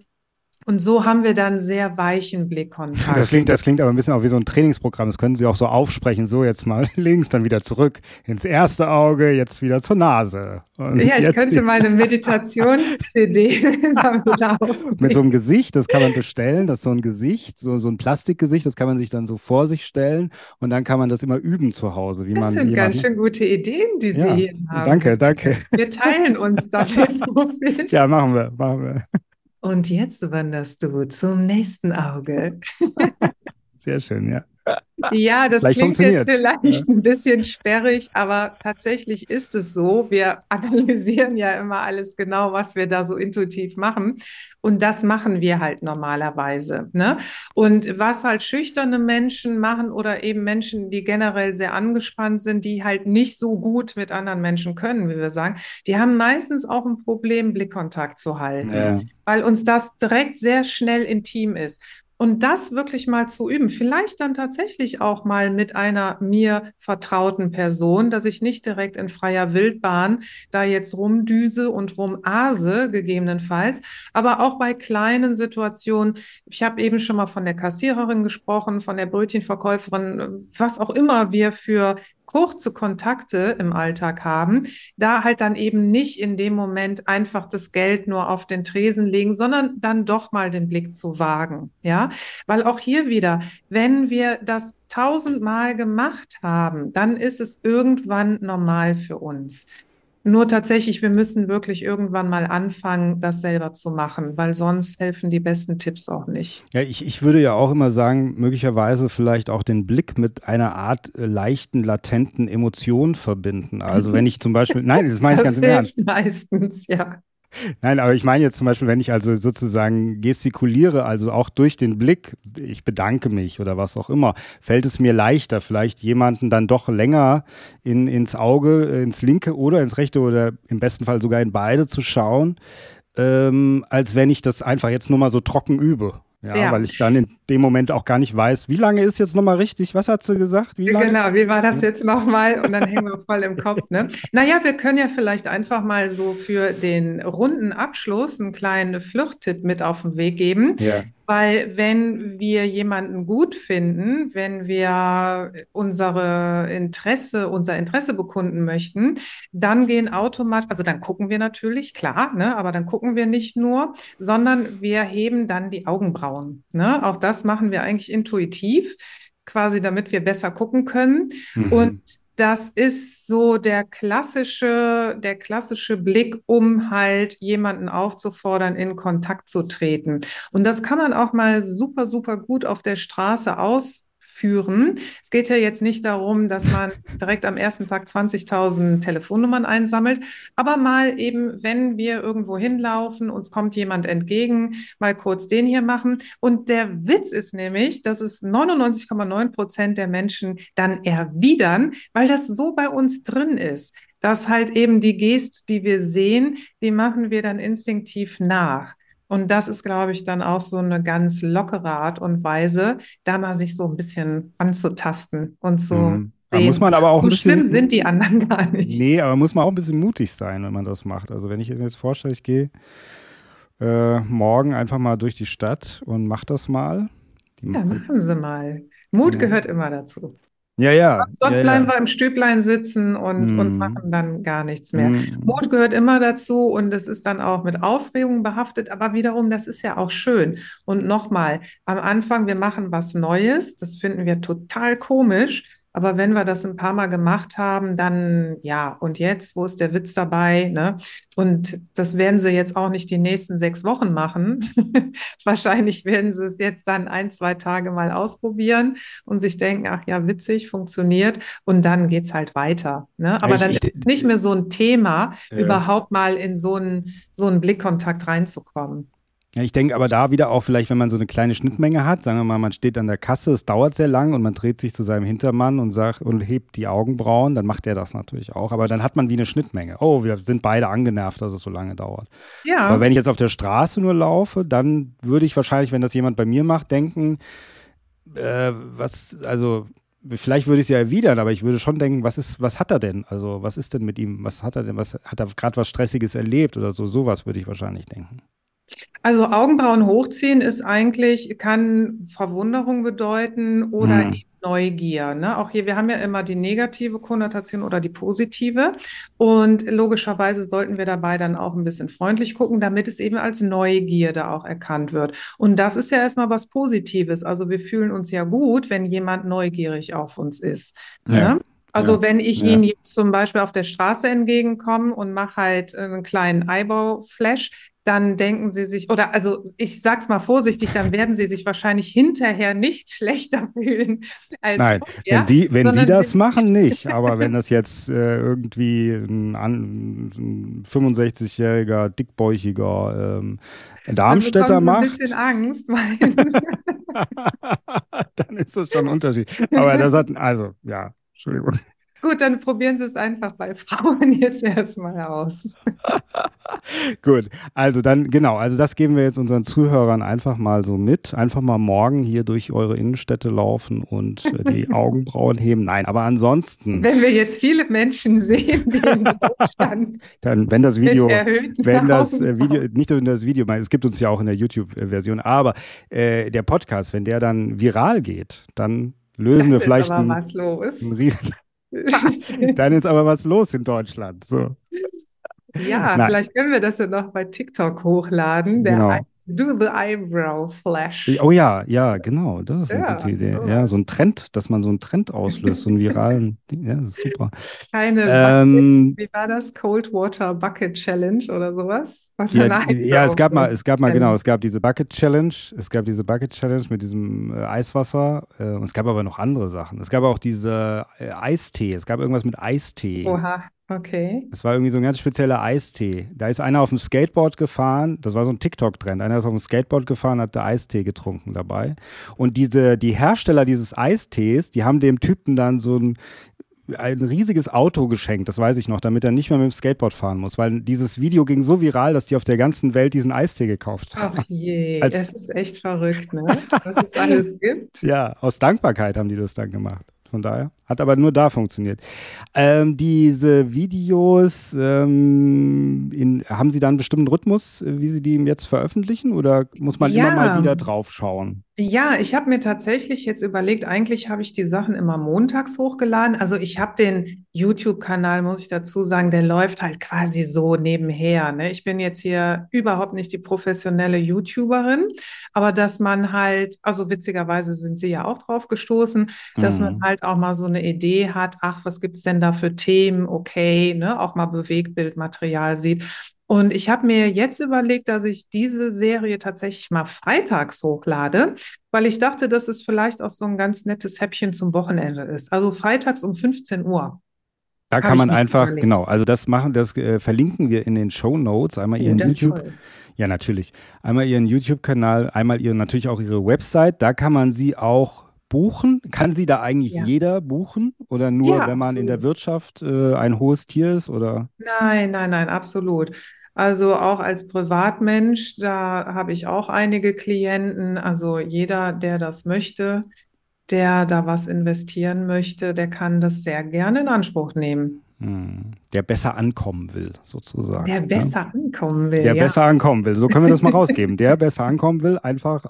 Und so haben wir dann sehr weichen Blickkontakt. Das klingt aber ein bisschen auch wie so ein Trainingsprogramm. Das können Sie auch so aufsprechen. So, jetzt mal links, dann wieder zurück ins erste Auge, jetzt wieder zur Nase. Und ja, ich könnte mal eine Meditations-CD damit aufnehmen. Mit so einem Gesicht, das kann man bestellen. Das ist so ein Gesicht, so ein Plastikgesicht, das kann man sich dann so vor sich stellen. Und dann kann man das immer üben zu Hause. Ganz schön gute Ideen, die Sie hier haben. Danke. Wir teilen uns da den Profil. Ja, machen wir. Und jetzt wanderst du zum nächsten Auge. Sehr schön, ja. Ja, das klingt jetzt vielleicht ein bisschen sperrig, aber tatsächlich ist es so. Wir analysieren ja immer alles genau, was wir da so intuitiv machen. Und das machen wir halt normalerweise, ne? Und was halt schüchterne Menschen machen oder eben Menschen, die generell sehr angespannt sind, die halt nicht so gut mit anderen Menschen können, wie wir sagen, die haben meistens auch ein Problem, Blickkontakt zu halten, weil uns das direkt sehr schnell intim ist. Und das wirklich mal zu üben, vielleicht dann tatsächlich auch mal mit einer mir vertrauten Person, dass ich nicht direkt in freier Wildbahn da jetzt rumdüse und rumase, gegebenenfalls, aber auch bei kleinen Situationen. Ich habe eben schon mal von der Kassiererin gesprochen, von der Brötchenverkäuferin, was auch immer wir für kurze Kontakte im Alltag haben, da halt dann eben nicht in dem Moment einfach das Geld nur auf den Tresen legen, sondern dann doch mal den Blick zu wagen, ja, weil auch hier wieder, wenn wir das 1000-mal gemacht haben, dann ist es irgendwann normal für uns. Nur tatsächlich, wir müssen wirklich irgendwann mal anfangen, das selber zu machen, weil sonst helfen die besten Tipps auch nicht. Ja, ich würde ja auch immer sagen, möglicherweise vielleicht auch den Blick mit einer Art leichten, latenten Emotion verbinden. Also wenn ich zum Beispiel, nein, das meine ich ganz im Ernst. Das hilft meistens, ja. Nein, aber ich meine jetzt zum Beispiel, wenn ich also sozusagen gestikuliere, also auch durch den Blick, ich bedanke mich oder was auch immer, fällt es mir leichter, vielleicht jemanden dann doch länger ins Auge, ins linke oder ins rechte oder im besten Fall sogar in beide zu schauen, als wenn ich das einfach jetzt nur mal so trocken übe. Ja, weil ich dann in dem Moment auch gar nicht weiß, wie lange ist jetzt nochmal richtig, was hat sie gesagt? Genau, wie war das jetzt nochmal? Und dann hängen wir voll im Kopf, ne? Naja, wir können ja vielleicht einfach mal so für den runden Abschluss einen kleinen Fluchttipp mit auf den Weg geben. Ja. Weil wenn wir jemanden gut finden, wenn wir unser Interesse bekunden möchten, dann gehen automatisch, also dann gucken wir natürlich, klar, ne, aber dann gucken wir nicht nur, sondern wir heben dann die Augenbrauen, ne? Auch das machen wir eigentlich intuitiv, quasi damit wir besser gucken können. Mhm. Und das ist so der klassische Blick, um halt jemanden aufzufordern, in Kontakt zu treten. Und das kann man auch mal super, super gut auf der Straße ausführen. Es geht ja jetzt nicht darum, dass man direkt am ersten Tag 20.000 Telefonnummern einsammelt, aber mal eben, wenn wir irgendwo hinlaufen, uns kommt jemand entgegen, mal kurz den hier machen. Und der Witz ist nämlich, dass es 99,9% der Menschen dann erwidern, weil das so bei uns drin ist, dass halt eben die Geste, die wir sehen, die machen wir dann instinktiv nach. Und das ist, glaube ich, dann auch so eine ganz lockere Art und Weise, da mal sich so ein bisschen anzutasten und zu sehen. Da muss man aber auch so ein bisschen, schlimm sind die anderen gar nicht. Nee, aber muss man auch ein bisschen mutig sein, wenn man das macht. Also wenn ich mir jetzt vorstelle, ich gehe morgen einfach mal durch die Stadt und mache das mal. Ja, machen Sie mal. Mut gehört immer dazu. Ja. Sonst bleiben wir im Stüblein sitzen und machen dann gar nichts mehr. Mut gehört immer dazu und es ist dann auch mit Aufregung behaftet, aber wiederum, das ist ja auch schön. Und nochmal, am Anfang, wir machen was Neues, das finden wir total komisch, aber wenn wir das ein paar Mal gemacht haben, dann ja, und jetzt, wo ist der Witz dabei, ne? Und das werden sie jetzt auch nicht die nächsten 6 Wochen machen. Wahrscheinlich werden sie es jetzt dann 1-2 Tage mal ausprobieren und sich denken, ach ja, witzig, funktioniert. Und dann geht es halt weiter, ne? Aber dann ist es nicht mehr so ein Thema, überhaupt mal in so einen Blickkontakt reinzukommen. Ja, ich denke aber da wieder auch vielleicht, wenn man so eine kleine Schnittmenge hat, sagen wir mal, man steht an der Kasse, es dauert sehr lang und man dreht sich zu seinem Hintermann und sagt und hebt die Augenbrauen, dann macht er das natürlich auch. Aber dann hat man wie eine Schnittmenge. Oh, wir sind beide angenervt, dass es so lange dauert. Ja. Aber wenn ich jetzt auf der Straße nur laufe, dann würde ich wahrscheinlich, wenn das jemand bei mir macht, denken, vielleicht würde ich es ja erwidern, aber ich würde schon denken, was hat er denn? Also, was ist denn mit ihm? Was hat er denn? Was hat er gerade was Stressiges erlebt oder so? Sowas würde ich wahrscheinlich denken. Also Augenbrauen hochziehen ist eigentlich, kann Verwunderung bedeuten oder eben Neugier. Ne? Auch hier, wir haben ja immer die negative Konnotation oder die positive. Und logischerweise sollten wir dabei dann auch ein bisschen freundlich gucken, damit es eben als Neugierde auch erkannt wird. Und das ist ja erstmal was Positives. Also wir fühlen uns ja gut, wenn jemand neugierig auf uns ist. Ja. Ne? Also wenn ich Ihnen jetzt zum Beispiel auf der Straße entgegenkomme und mache halt einen kleinen Eyebrow-Flash, dann denken Sie sich, oder also ich sag's mal vorsichtig, dann werden Sie sich wahrscheinlich hinterher nicht schlechter fühlen als nein, vorher, wenn Sie das machen, nicht. Aber wenn das jetzt irgendwie ein 65-jähriger, dickbäuchiger Darmstädter macht. Dann bekommen Sie ein bisschen Angst. Dann ist das schon ein Unterschied. Aber das hat, Entschuldigung. Gut, dann probieren Sie es einfach bei Frauen jetzt erstmal aus. Gut, also dann, genau, also das geben wir jetzt unseren Zuhörern einfach mal so mit. Einfach mal morgen hier durch eure Innenstädte laufen und die Augenbrauen heben. Nein, aber ansonsten. Wenn wir jetzt viele Menschen sehen, die in Deutschland. Dann, es gibt uns ja auch in der YouTube-Version, aber der Podcast, wenn der dann viral geht, dann lösen wir vielleicht dann ist aber was los in Deutschland. So. Ja, vielleicht können wir das ja noch bei TikTok hochladen. Do the Eyebrow Flash. Oh ja, genau. Das ist eine gute Idee. So. Ja, so ein Trend, dass man so einen Trend auslöst, so einen viralen Ding. Ja, das ist super. Keine Bucket, wie war das? Cold Water Bucket Challenge oder sowas? Es gab diese Bucket Challenge mit diesem Eiswasser. Und es gab aber noch andere Sachen. Es gab auch diese Eistee. Es gab irgendwas mit Eistee. Oha. Okay. Das war irgendwie so ein ganz spezieller Eistee. Da ist einer auf dem Skateboard gefahren, das war so ein TikTok-Trend, einer ist auf dem Skateboard gefahren, hat da Eistee getrunken dabei. Und die Hersteller dieses Eistees, die haben dem Typen dann so ein riesiges Auto geschenkt, das weiß ich noch, damit er nicht mehr mit dem Skateboard fahren muss, weil dieses Video ging so viral, dass die auf der ganzen Welt diesen Eistee gekauft haben. Ach je, es ist echt verrückt, ne? Was es alles gibt. Ja, aus Dankbarkeit haben die das dann gemacht. Von daher. Hat aber nur da funktioniert. Diese Videos, haben Sie da einen bestimmten Rhythmus, wie Sie die jetzt veröffentlichen? Oder muss man immer mal wieder drauf schauen? Ja, ich habe mir tatsächlich jetzt überlegt, eigentlich habe ich die Sachen immer montags hochgeladen. Also ich habe den YouTube-Kanal, muss ich dazu sagen, der läuft halt quasi so nebenher. Ne? Ich bin jetzt hier überhaupt nicht die professionelle YouTuberin, aber dass man halt, also witzigerweise sind Sie ja auch drauf gestoßen, dass man halt auch mal so eine Idee hat, ach, was gibt es denn da für Themen, okay, ne? Auch mal Bewegtbildmaterial sieht. Und ich habe mir jetzt überlegt, dass ich diese Serie tatsächlich mal freitags hochlade, weil ich dachte, dass es vielleicht auch so ein ganz nettes Häppchen zum Wochenende ist. Also freitags um 15 Uhr. Da kann man einfach, verlinken wir in den Shownotes, einmal ihren YouTube. Ja, natürlich. Einmal ihren YouTube-Kanal, einmal natürlich auch ihre Website. Da kann man sie auch buchen? Kann sie da eigentlich jeder buchen? Oder nur, wenn man in der Wirtschaft ein hohes Tier ist? Oder? Nein, absolut. Also auch als Privatmensch, da habe ich auch einige Klienten. Also jeder, der das möchte, der da was investieren möchte, der kann das sehr gerne in Anspruch nehmen. Der besser ankommen will, sozusagen. Der besser ankommen will, besser ankommen will. So können wir das mal rausgeben. Der besser ankommen will, einfach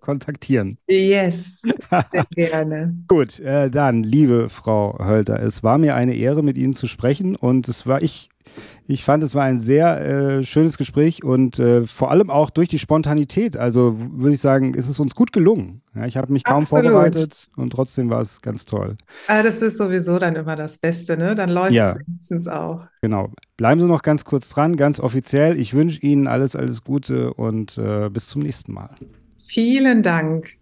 kontaktieren. Yes, sehr gerne. Gut, dann, liebe Frau Hölter, es war mir eine Ehre, mit Ihnen zu sprechen. Und ich fand, es war ein sehr schönes Gespräch und vor allem auch durch die Spontanität. Also würde ich sagen, ist es uns gut gelungen. Ja, ich habe mich kaum vorbereitet und trotzdem war es ganz toll. Das ist sowieso dann immer das Beste, ne? Dann läuft es wenigstens auch. Genau. Bleiben Sie noch ganz kurz dran, ganz offiziell. Ich wünsche Ihnen alles Gute und bis zum nächsten Mal. Vielen Dank.